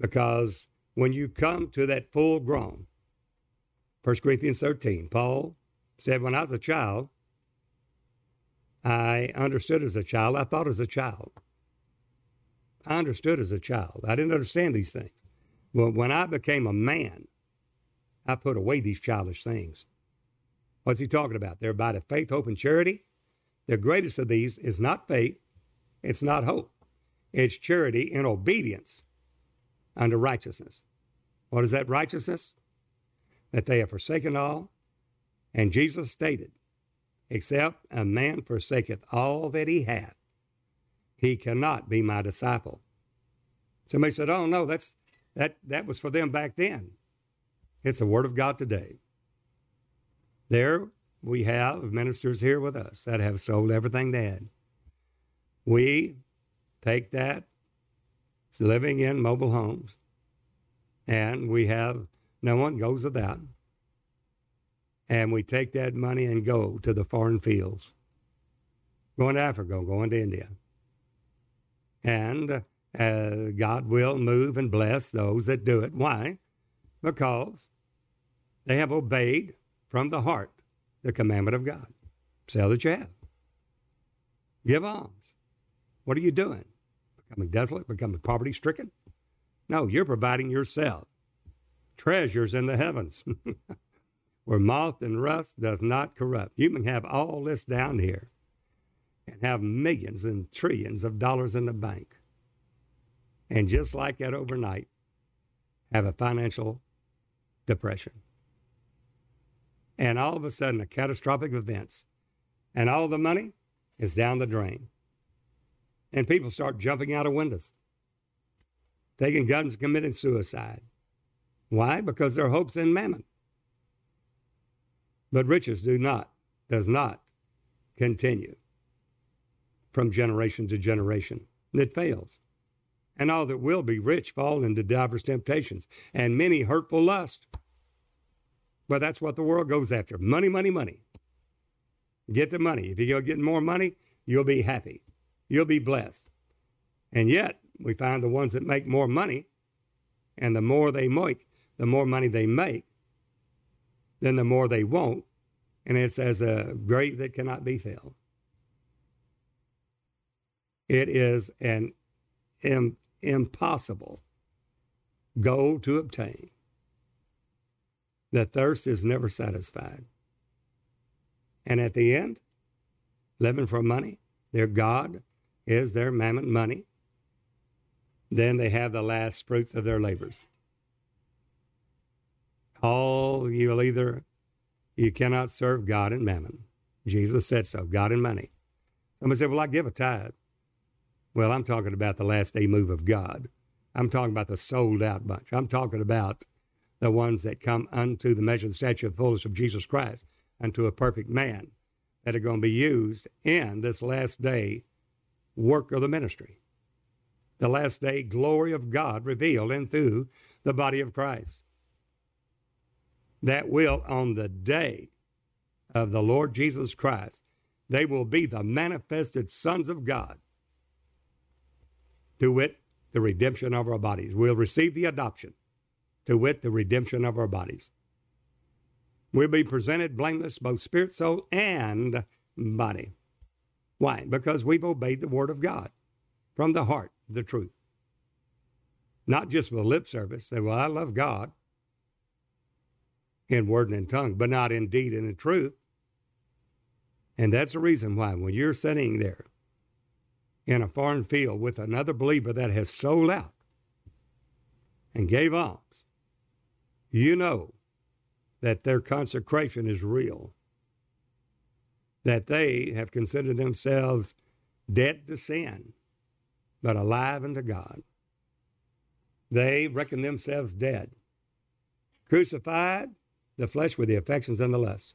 because when you come to that full grown, First Corinthians thirteen, Paul said, when I was a child, I understood as a child, I thought as a child. I understood as a child. I didn't understand these things. But when I became a man, I put away these childish things. What's he talking about? They're by the faith, hope, and charity. The greatest of these is not faith. It's not hope. It's charity and obedience unto righteousness. What is that righteousness? That they have forsaken all. And Jesus stated, except a man forsaketh all that he hath, he cannot be my disciple. Somebody said, oh, no, that's, that, that was for them back then. It's the word of God today. There we have ministers here with us that have sold everything they had. We take that, it's living in mobile homes, and we have, no one goes without. And we take that money and go to the foreign fields, going to Africa, going to India. And uh, God will move and bless those that do it. Why? Because they have obeyed from the heart the commandment of God. Sell that you have. Give alms. What are you doing? Becoming desolate? Becoming poverty-stricken? No, you're providing yourself treasures in the heavens. Where moth and rust doth not corrupt. You can have all this down here and have millions and trillions of dollars in the bank. And just like that overnight, have a financial depression. And all of a sudden, a catastrophic event. And all the money is down the drain. And people start jumping out of windows, taking guns and committing suicide. Why? Because their hope's in mammon. But riches do not, does not continue from generation to generation. And it fails. And all that will be rich fall into diverse temptations and many hurtful lusts. But that's what the world goes after. Money, money, money. Get the money. If you go get more money, you'll be happy. You'll be blessed. And yet, we find the ones that make more money, and the more they make, the more money they make, then the more they won't, and it's as a grave that cannot be filled. It is an im- impossible goal to obtain. The thirst is never satisfied. And at the end, living for money, their God is their mammon money. Then they have the last fruits of their labors. All you'll either, you cannot serve God and mammon. Jesus said so, God and money. Somebody said, well, I give a tithe. Well, I'm talking about the last day move of God. I'm talking about the sold out bunch. I'm talking about the ones that come unto the measure of the stature of the fullness of Jesus Christ, unto a perfect man, that are going to be used in this last day work of the ministry. The last day glory of God revealed in through the body of Christ. That will, on the day of the Lord Jesus Christ, they will be the manifested sons of God. To wit, the redemption of our bodies. We'll receive the adoption. To wit, the redemption of our bodies. We'll be presented blameless, both spirit, soul, and body. Why? Because we've obeyed the word of God from the heart, the truth. Not just with lip service. Say, well, I love God in word and in tongue, but not in deed and in truth. And that's the reason why when you're sitting there in a foreign field with another believer that has sold out and gave alms, you know that their consecration is real, that they have considered themselves dead to sin, but alive unto God. They reckon themselves dead, crucified, the flesh with the affections and the lust.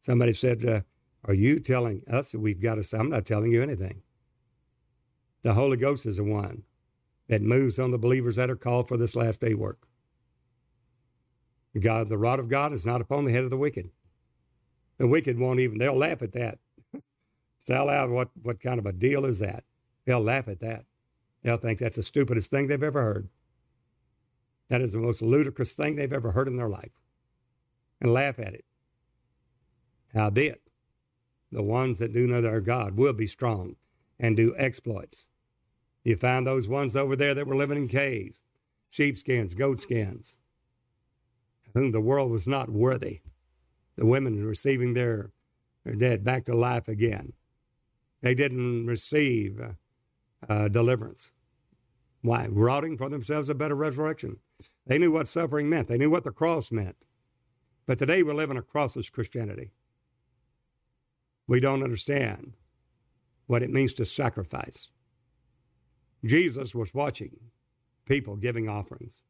Somebody said, uh, Are you telling us that we've got to? I'm not telling you anything. The Holy Ghost is the one that moves on the believers that are called for this last day work. God, the rod of God is not upon the head of the wicked. The wicked won't even, they'll laugh at that. Sell out, what, what kind of a deal is that? They'll laugh at that. They'll think that's the stupidest thing they've ever heard. That is the most ludicrous thing they've ever heard in their life. And laugh at it. Howbeit, the ones that do know their God will be strong and do exploits. You find those ones over there that were living in caves, sheepskins, goatskins, whom the world was not worthy. The women receiving their, their dead back to life again. They didn't receive uh, uh, deliverance. Why? Rotting for themselves a better resurrection. They knew what suffering meant. They knew what the cross meant. But today we're living a crossless Christianity. We don't understand what it means to sacrifice. Jesus was watching people giving offerings,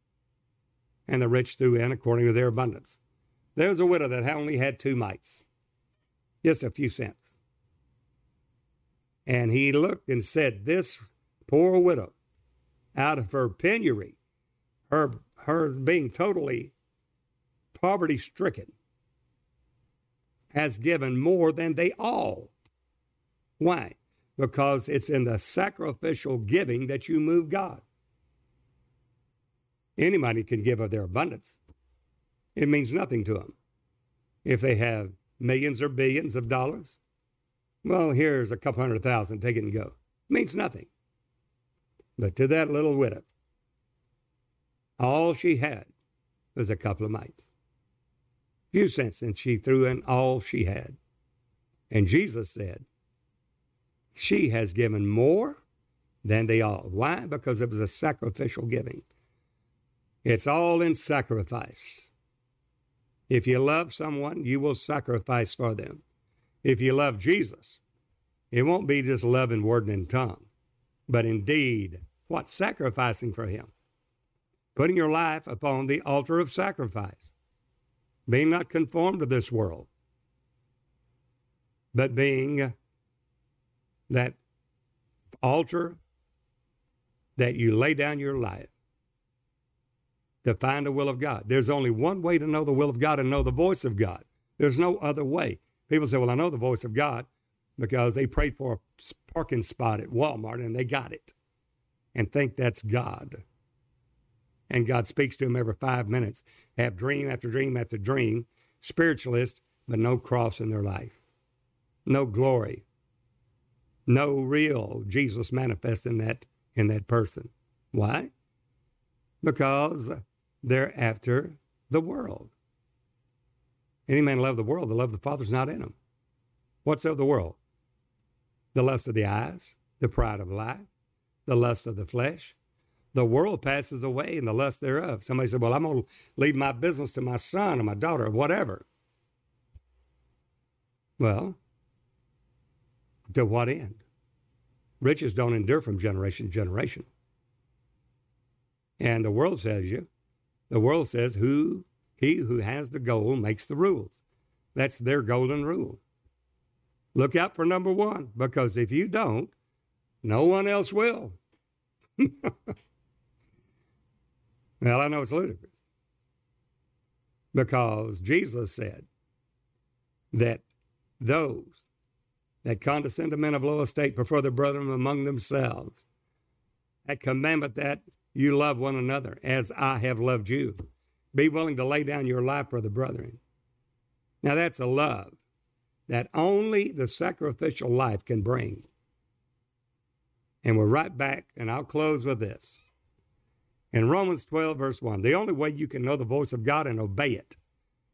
and the rich threw in according to their abundance. There was a widow that only had two mites, just a few cents. And he looked and said, this poor widow, out of her penury, her, her being totally poverty-stricken, has given more than they all. Why? Because it's in the sacrificial giving that you move God. Anybody can give of their abundance. It means nothing to them. If they have millions or billions of dollars, well, here's a couple hundred thousand, take it and go. It means nothing. But to that little widow, all she had was a couple of mites. Few cents, and she threw in all she had. And Jesus said, she has given more than they all. Why? Because it was a sacrificial giving. It's all in sacrifice. If you love someone, you will sacrifice for them. If you love Jesus, it won't be just love in word and in tongue, but indeed, what? Sacrificing for him. Putting your life upon the altar of sacrifice. Being not conformed to this world, but being that altar that you lay down your life to find the will of God. There's only one way to know the will of God and know the voice of God. There's no other way. People say, well, I know the voice of God because they prayed for a parking spot at Walmart and they got it and think that's God. And God speaks to them every five minutes, have dream after dream after dream, spiritualist, but no cross in their life, no glory, no real Jesus manifest in that, in that person. Why? Because they're after the world. Any man love the world, the love of the Father's not in him. What's of the world? The lust of the eyes, the pride of life, the lust of the flesh. The world passes away and the lust thereof. Somebody said, well, I'm going to leave my business to my son or my daughter or whatever. Well, to what end? Riches don't endure from generation to generation. And the world says you, the world says who he who has the gold makes the rules. That's their golden rule. Look out for number one, because if you don't, no one else will. Well, I know it's ludicrous because Jesus said that those that condescend to men of low estate prefer their brethren among themselves. That commandment that you love one another as I have loved you. Be willing to lay down your life for the brethren. Now that's a love that only the sacrificial life can bring. And we're right back, and I'll close with this. In Romans twelve, verse one, the only way you can know the voice of God and obey it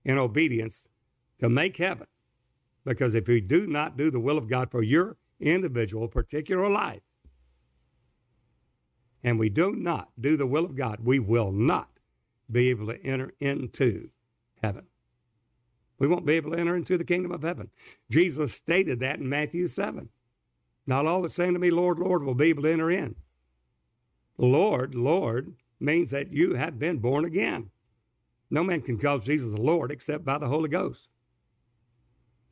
in obedience to make heaven, because if you do not do the will of God for your individual particular life, and we do not do the will of God, we will not be able to enter into heaven. We won't be able to enter into the kingdom of heaven. Jesus stated that in Matthew seven. Not all that say unto me, Lord, Lord, will be able to enter in. Lord, Lord, means that you have been born again. No man can call Jesus Lord except by the Holy Ghost.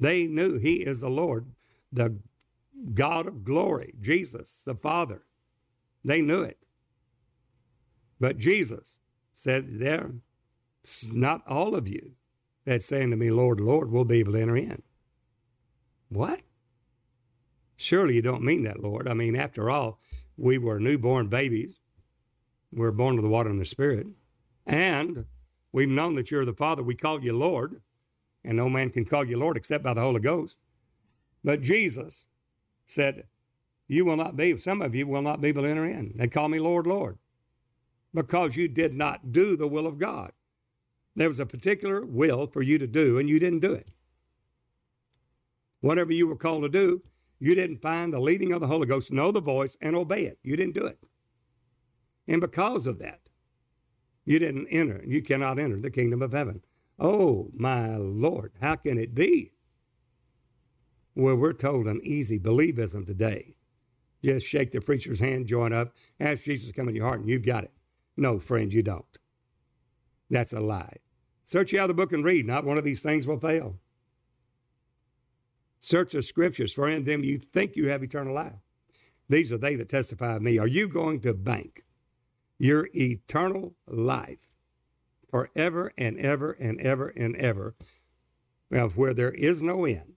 They knew he is the Lord, the God of glory, Jesus, the Father. They knew it. But Jesus said, there, not all of you that's saying to me, Lord, Lord, will be able to enter in. What? Surely you don't mean that, Lord. I mean, after all, we were newborn babies. We were born of the water and the Spirit. And we've known that you're the Father. We call you Lord. And no man can call you Lord except by the Holy Ghost. But Jesus said, you will not be, some of you will not be able to enter in. They call me Lord, Lord, because you did not do the will of God. There was a particular will for you to do, and you didn't do it. Whatever you were called to do, you didn't find the leading of the Holy Ghost, know the voice, and obey it. You didn't do it. And because of that, you didn't enter. You cannot enter the kingdom of heaven. Oh, my Lord, how can it be? Well, we're told an easy believism today. Just shake the preacher's hand, join up, ask Jesus to come in your heart, and you've got it. No, friend, you don't. That's a lie. Search you out of the book and read. Not one of these things will fail. Search the scriptures, for in them you think you have eternal life. These are they that testify of me. Are you going to bank your eternal life forever and ever and ever and ever, well, where there is no end,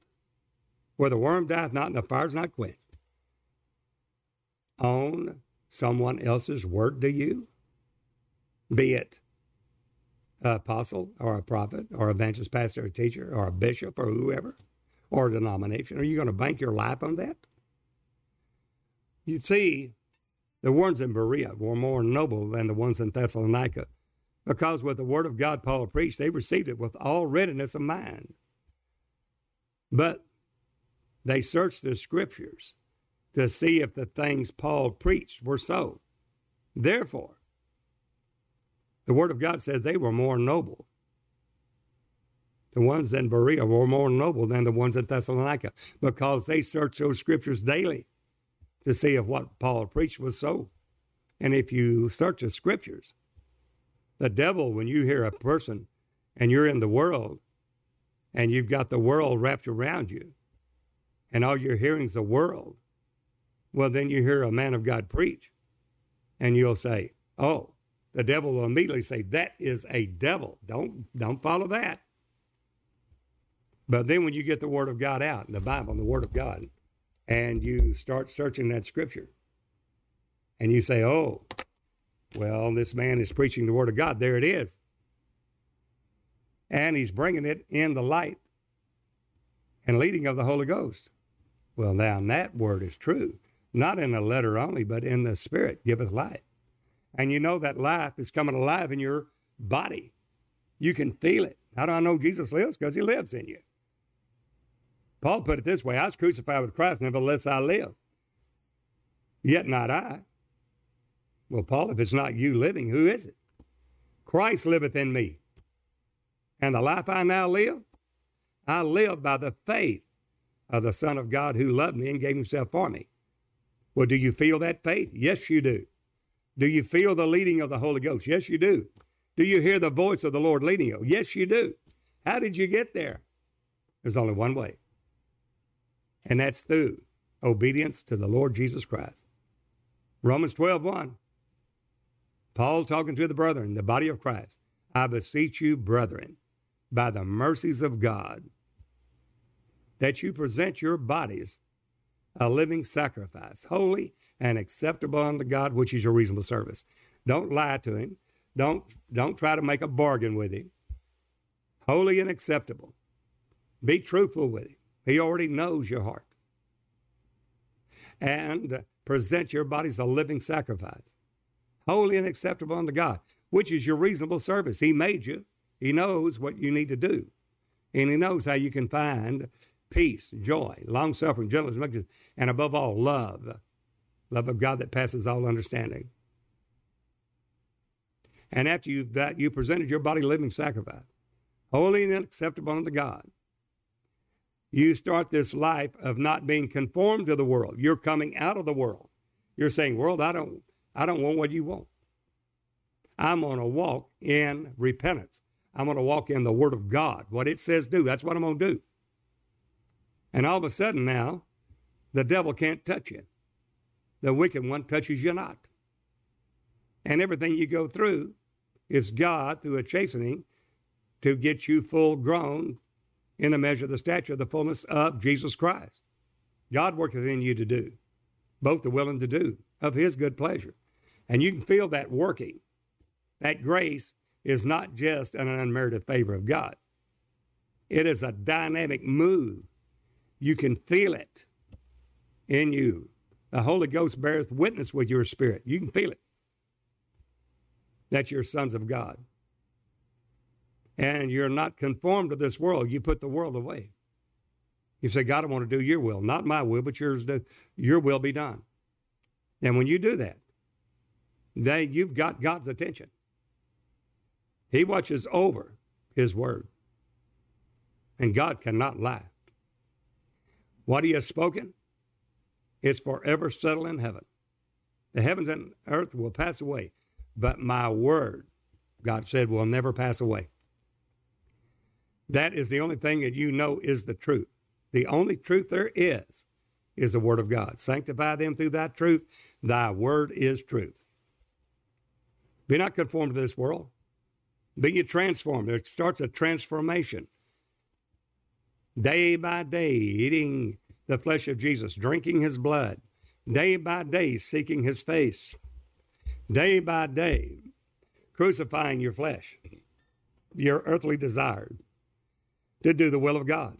where the worm dieth not and the fire's not quenched, on someone else's word to you, be it an apostle or a prophet or evangelist, pastor or teacher or a bishop or whoever or a denomination? Are you going to bank your life on that? You see, the ones in Berea were more noble than the ones in Thessalonica, because with the word of God Paul preached, they received it with all readiness of mind. But they searched the scriptures to see if the things Paul preached were so. Therefore, the word of God says they were more noble. The ones in Berea were more noble than the ones in Thessalonica, because they searched those scriptures daily to see if what Paul preached was so. And if you search the scriptures, the devil, when you hear a person and you're in the world and you've got the world wrapped around you and all you're hearing is the world, well, then you hear a man of God preach and you'll say, oh, the devil will immediately say, that is a devil. Don't, don't follow that. But then when you get the word of God out, the Bible and the word of God, and you start searching that scripture and you say, oh, well, this man is preaching the word of God. There it is. And he's bringing it in the light and leading of the Holy Ghost. Well, now that word is true, not in the letter only, but in the spirit giveth life. And you know that life is coming alive in your body. You can feel it. How do I know Jesus lives? Because he lives in you. Paul put it this way, I was crucified with Christ, nevertheless I live. Yet not I. Well, Paul, if it's not you living, who is it? Christ liveth in me. And the life I now live, I live by the faith of the Son of God who loved me and gave himself for me. Well, do you feel that faith? Yes, you do. Do you feel the leading of the Holy Ghost? Yes, you do. Do you hear the voice of the Lord leading you? Yes, you do. How did you get there? There's only one way. And that's through obedience to the Lord Jesus Christ. Romans twelve one, Paul talking to the brethren, the body of Christ. I beseech you, brethren, by the mercies of God, that you present your bodies a living sacrifice, holy and acceptable unto God, which is your reasonable service. Don't lie to him. Don't, don't try to make a bargain with him. Holy and acceptable. Be truthful with him. He already knows your heart. And present your bodies a living sacrifice, holy and acceptable unto God, which is your reasonable service. He made you. He knows what you need to do. And he knows how you can find peace, joy, long-suffering, gentleness, and above all, love. Love of God that passes all understanding. And after you've that, you presented your body a living sacrifice, holy and acceptable unto God, you start this life of not being conformed to the world. You're coming out of the world. You're saying, world, I don't, I don't want what you want. I'm going to walk in repentance. I'm going to walk in the word of God, what it says do. That's what I'm going to do. And all of a sudden now, the devil can't touch you. The wicked one touches you not. And everything you go through is God through a chastening to get you full grown in the measure of the stature of the fullness of Jesus Christ. God worketh in you to do, both the willing to do of his good pleasure. And you can feel that working. That grace is not just an unmerited favor of God. It is a dynamic move. You can feel it in you. The Holy Ghost beareth witness with your spirit. You can feel it, that you're sons of God. And you're not conformed to this world. You put the world away. You say, God, I want to do your will. Not my will, but yours do. Your will be done. And when you do that, they, you've got God's attention. He watches over his word. And God cannot lie. What he has spoken is forever settled in heaven. The heavens and earth will pass away, but my word, God said, will never pass away. That is the only thing that you know is the truth. The only truth there is, is the word of God. Sanctify them through thy truth. Thy word is truth. Be not conformed to this world. Be ye transformed. There starts a transformation. Day by day, eating the flesh of Jesus, drinking his blood. Day by day, seeking his face. Day by day, crucifying your flesh, your earthly desire to do the will of God.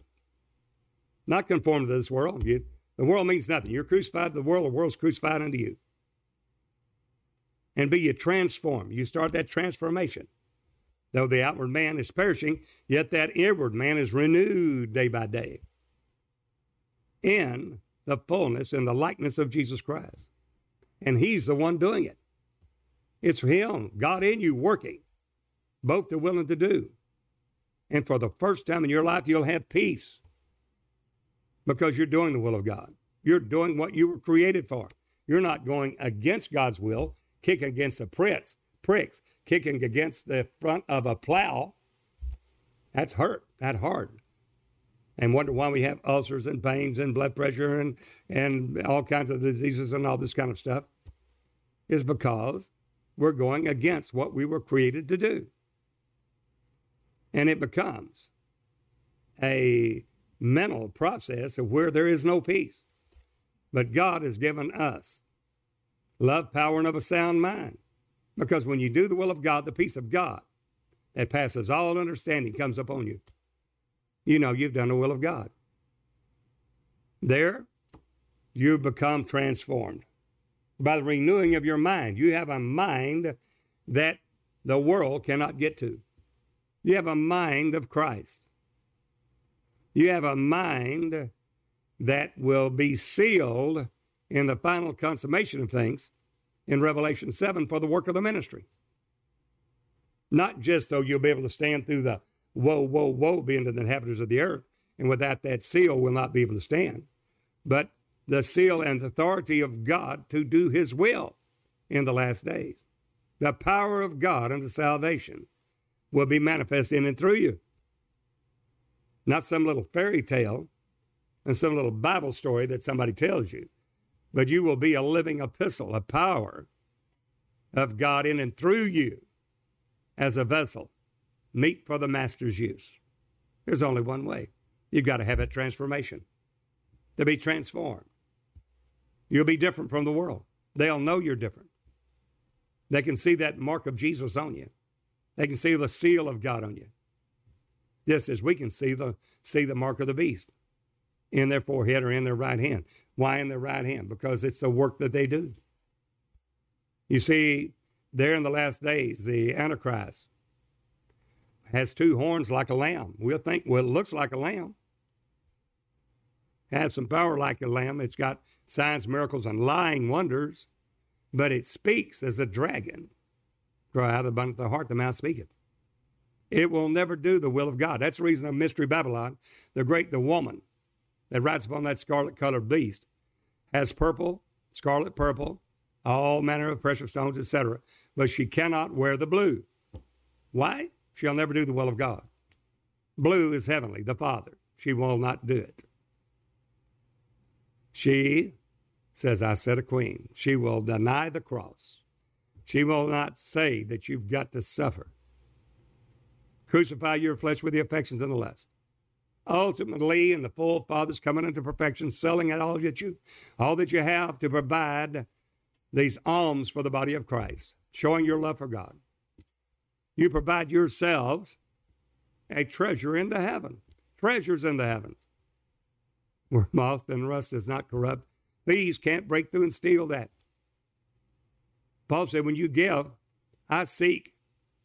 Not conformed to this world. You, the world means nothing. You're crucified to the world. The world's crucified unto you. And be you transformed. You start that transformation. Though the outward man is perishing, yet that inward man is renewed day by day in the fullness and the likeness of Jesus Christ. And he's the one doing it. It's him, God in you, working, both the willing to do. And for the first time in your life, you'll have peace because you're doing the will of God. You're doing what you were created for. You're not going against God's will, kicking against the pricks, pricks, kicking against the front of a plow. That's hurt, that's hard. And wonder why we have ulcers and pains and blood pressure and, and all kinds of diseases and all this kind of stuff is because we're going against what we were created to do. And it becomes a mental process of where there is no peace. But God has given us love, power, and of a sound mind. Because when you do the will of God, the peace of God that passes all understanding comes upon you. You know you've done the will of God. There, you become transformed. By the renewing of your mind, you have a mind that the world cannot get to. You have a mind of Christ. You have a mind that will be sealed in the final consummation of things in Revelation seven for the work of the ministry. Not just so you'll be able to stand through the woe, woe, woe being to the inhabitants of the earth, and without that seal will not be able to stand, but the seal and authority of God to do his will in the last days. The power of God unto salvation will be manifest in and through you. Not some little fairy tale and some little Bible story that somebody tells you, but you will be a living epistle, a power of God in and through you as a vessel, meet for the master's use. There's only one way. You've got to have that transformation, to be transformed. You'll be different from the world. They'll know you're different. They can see that mark of Jesus on you. They can see the seal of God on you. Just as we can see the see the mark of the beast in their forehead or in their right hand. Why in their right hand? Because it's the work that they do. You see, there in the last days, the Antichrist has two horns like a lamb. We'll think, well, it looks like a lamb. Has some power like a lamb. It's got signs, miracles, and lying wonders, but it speaks as a dragon. Cry out of the heart, the mouth speaketh. It will never do the will of God. That's the reason of Mystery Babylon, the great, the woman that rides upon that scarlet-colored beast, has purple, scarlet purple, all manner of precious stones, et cetera. But she cannot wear the blue. Why? She'll never do the will of God. Blue is heavenly, the Father. She will not do it. She says, I set a queen. She will deny the cross. She will not say that you've got to suffer. Crucify your flesh with the affections and the lust. Ultimately, in the full Father's coming into perfection, selling out all that you, all that you have to provide these alms for the body of Christ, showing your love for God. You provide yourselves a treasure in the heaven, treasures in the heavens, where moth and rust does not corrupt. Thieves can't break through and steal that. Paul said, when you give, I seek,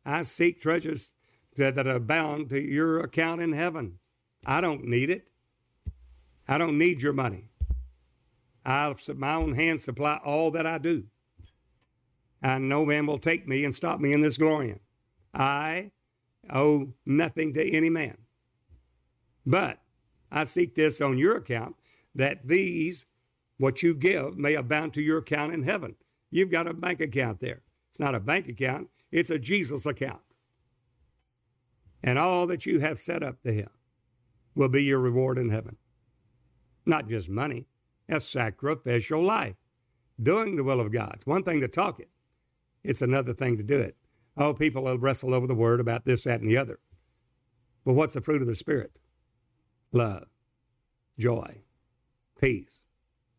I seek treasures that, that are bound to your account in heaven. I don't need it. I don't need your money. I, my own hands supply all that I do. And no man will take me and stop me in this glorying. I owe nothing to any man. But I seek this on your account, that these, what you give, may abound to your account in heaven. You've got a bank account there. It's not a bank account. It's a Jesus account. And all that you have set up to him will be your reward in heaven. Not just money, a sacrificial life. Doing the will of God. It's one thing to talk it. It's another thing to do it. Oh, people will wrestle over the word about this, that, and the other. But what's the fruit of the Spirit? Love, joy, peace,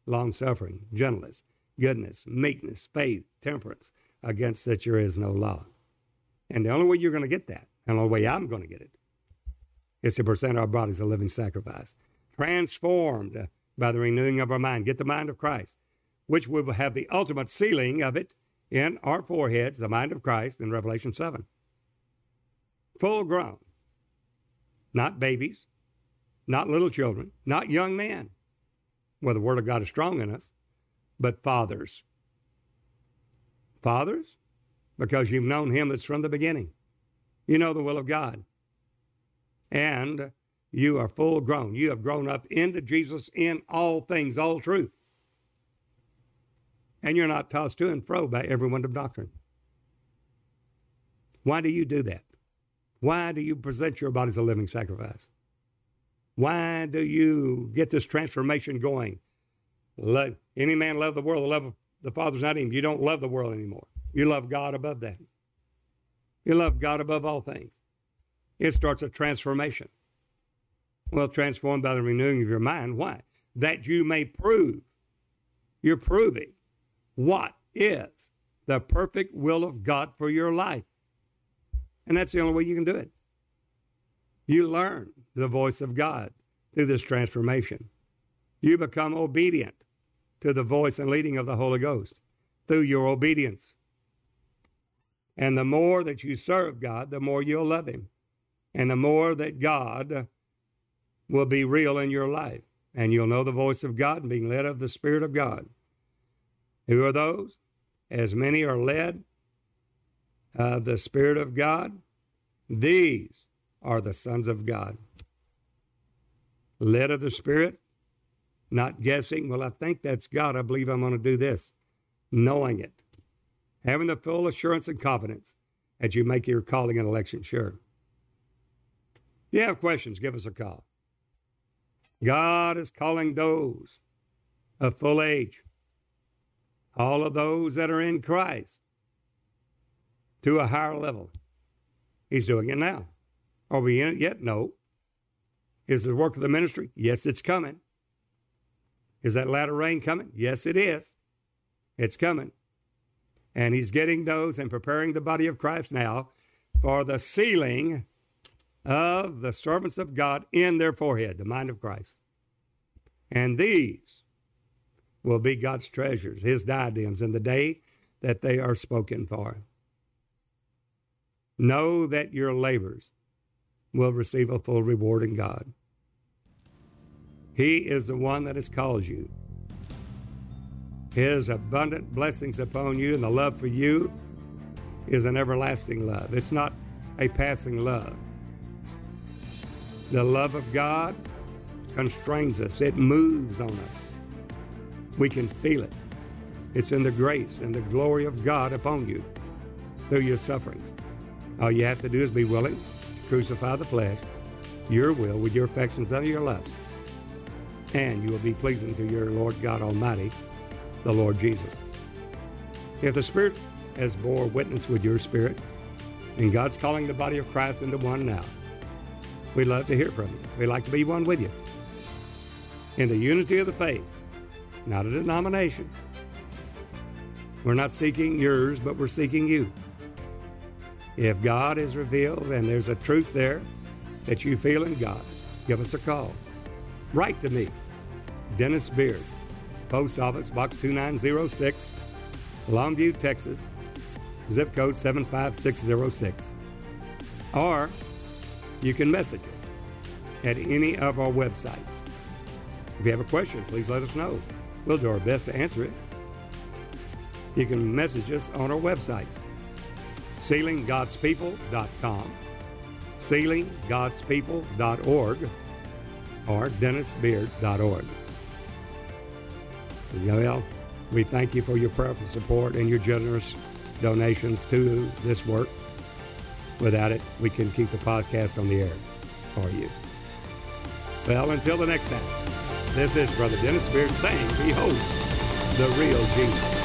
long-suffering, gentleness, goodness, meekness, faith, temperance. Against that there is no law. And the only way you're going to get that, and the only way I'm going to get it, is to present our bodies a living sacrifice, transformed by the renewing of our mind. Get the mind of Christ, which will have the ultimate sealing of it in our foreheads, the mind of Christ in Revelation seven. Full grown, not babies, not little children, not young men, where the word of God is strong in us, but fathers. Fathers, because you've known him that's from the beginning. You know the will of God. And you are full grown. You have grown up into Jesus in all things, all truth. And you're not tossed to and fro by every wind of doctrine. Why do you do that? Why do you present your body as a living sacrifice? Why do you get this transformation going? Let any man love the world, the love of the Father's not in him. You don't love the world anymore. You love God above that. You love God above all things. It starts a transformation. Well, transformed by the renewing of your mind. Why? That you may prove. You're proving what is the perfect will of God for your life. And that's the only way you can do it. You learn the voice of God through this transformation. You become obedient to the voice and leading of the Holy Ghost through your obedience. And the more that you serve God, the more you'll love him. And the more that God will be real in your life, and you'll know the voice of God and being led of the Spirit of God. Who are those? As many are led of the Spirit of God, these are the sons of God. Led of the Spirit, not guessing, well, I think that's God. I believe I'm going to do this. Knowing it. Having the full assurance and confidence that you make your calling and election sure. If you have questions, give us a call. God is calling those of full age, all of those that are in Christ, to a higher level. He's doing it now. Are we in it yet? No. Is the work of the ministry? Yes, it's coming. Is that latter rain coming? Yes, it is. It's coming. And he's getting those and preparing the body of Christ now for the sealing of the servants of God in their forehead, the mind of Christ. And these will be God's treasures, his diadems, in the day that they are spoken for. Know that your labors will receive a full reward in God. He is the one that has called you. His abundant blessings upon you and the love for you is an everlasting love. It's not a passing love. The love of God constrains us. It moves on us. We can feel it. It's in the grace and the glory of God upon you through your sufferings. All you have to do is be willing to crucify the flesh, your will, with your affections under your lust, and you will be pleasing to your Lord God Almighty, the Lord Jesus. If the Spirit has bore witness with your spirit, and God's calling the body of Christ into one now, we'd love to hear from you. We'd like to be one with you. In the unity of the faith, not a denomination. We're not seeking yours, but we're seeking you. If God is revealed and there's a truth there that you feel in God, give us a call. Write to me, Dennis Beard, Post Office, Box two nine zero six, Longview, Texas, zip code seven five six zero six. Or you can message us at any of our websites. If you have a question, please let us know. We'll do our best to answer it. You can message us on our websites, sealing gods people dot com, sealing gods people dot org, or dennis beard dot org. Yoel, we thank you for your prayerful support and your generous donations to this work. Without it, we can keep the podcast on the air for you. Well, until the next time, this is Brother Dennis Beard saying, behold, the real Jesus.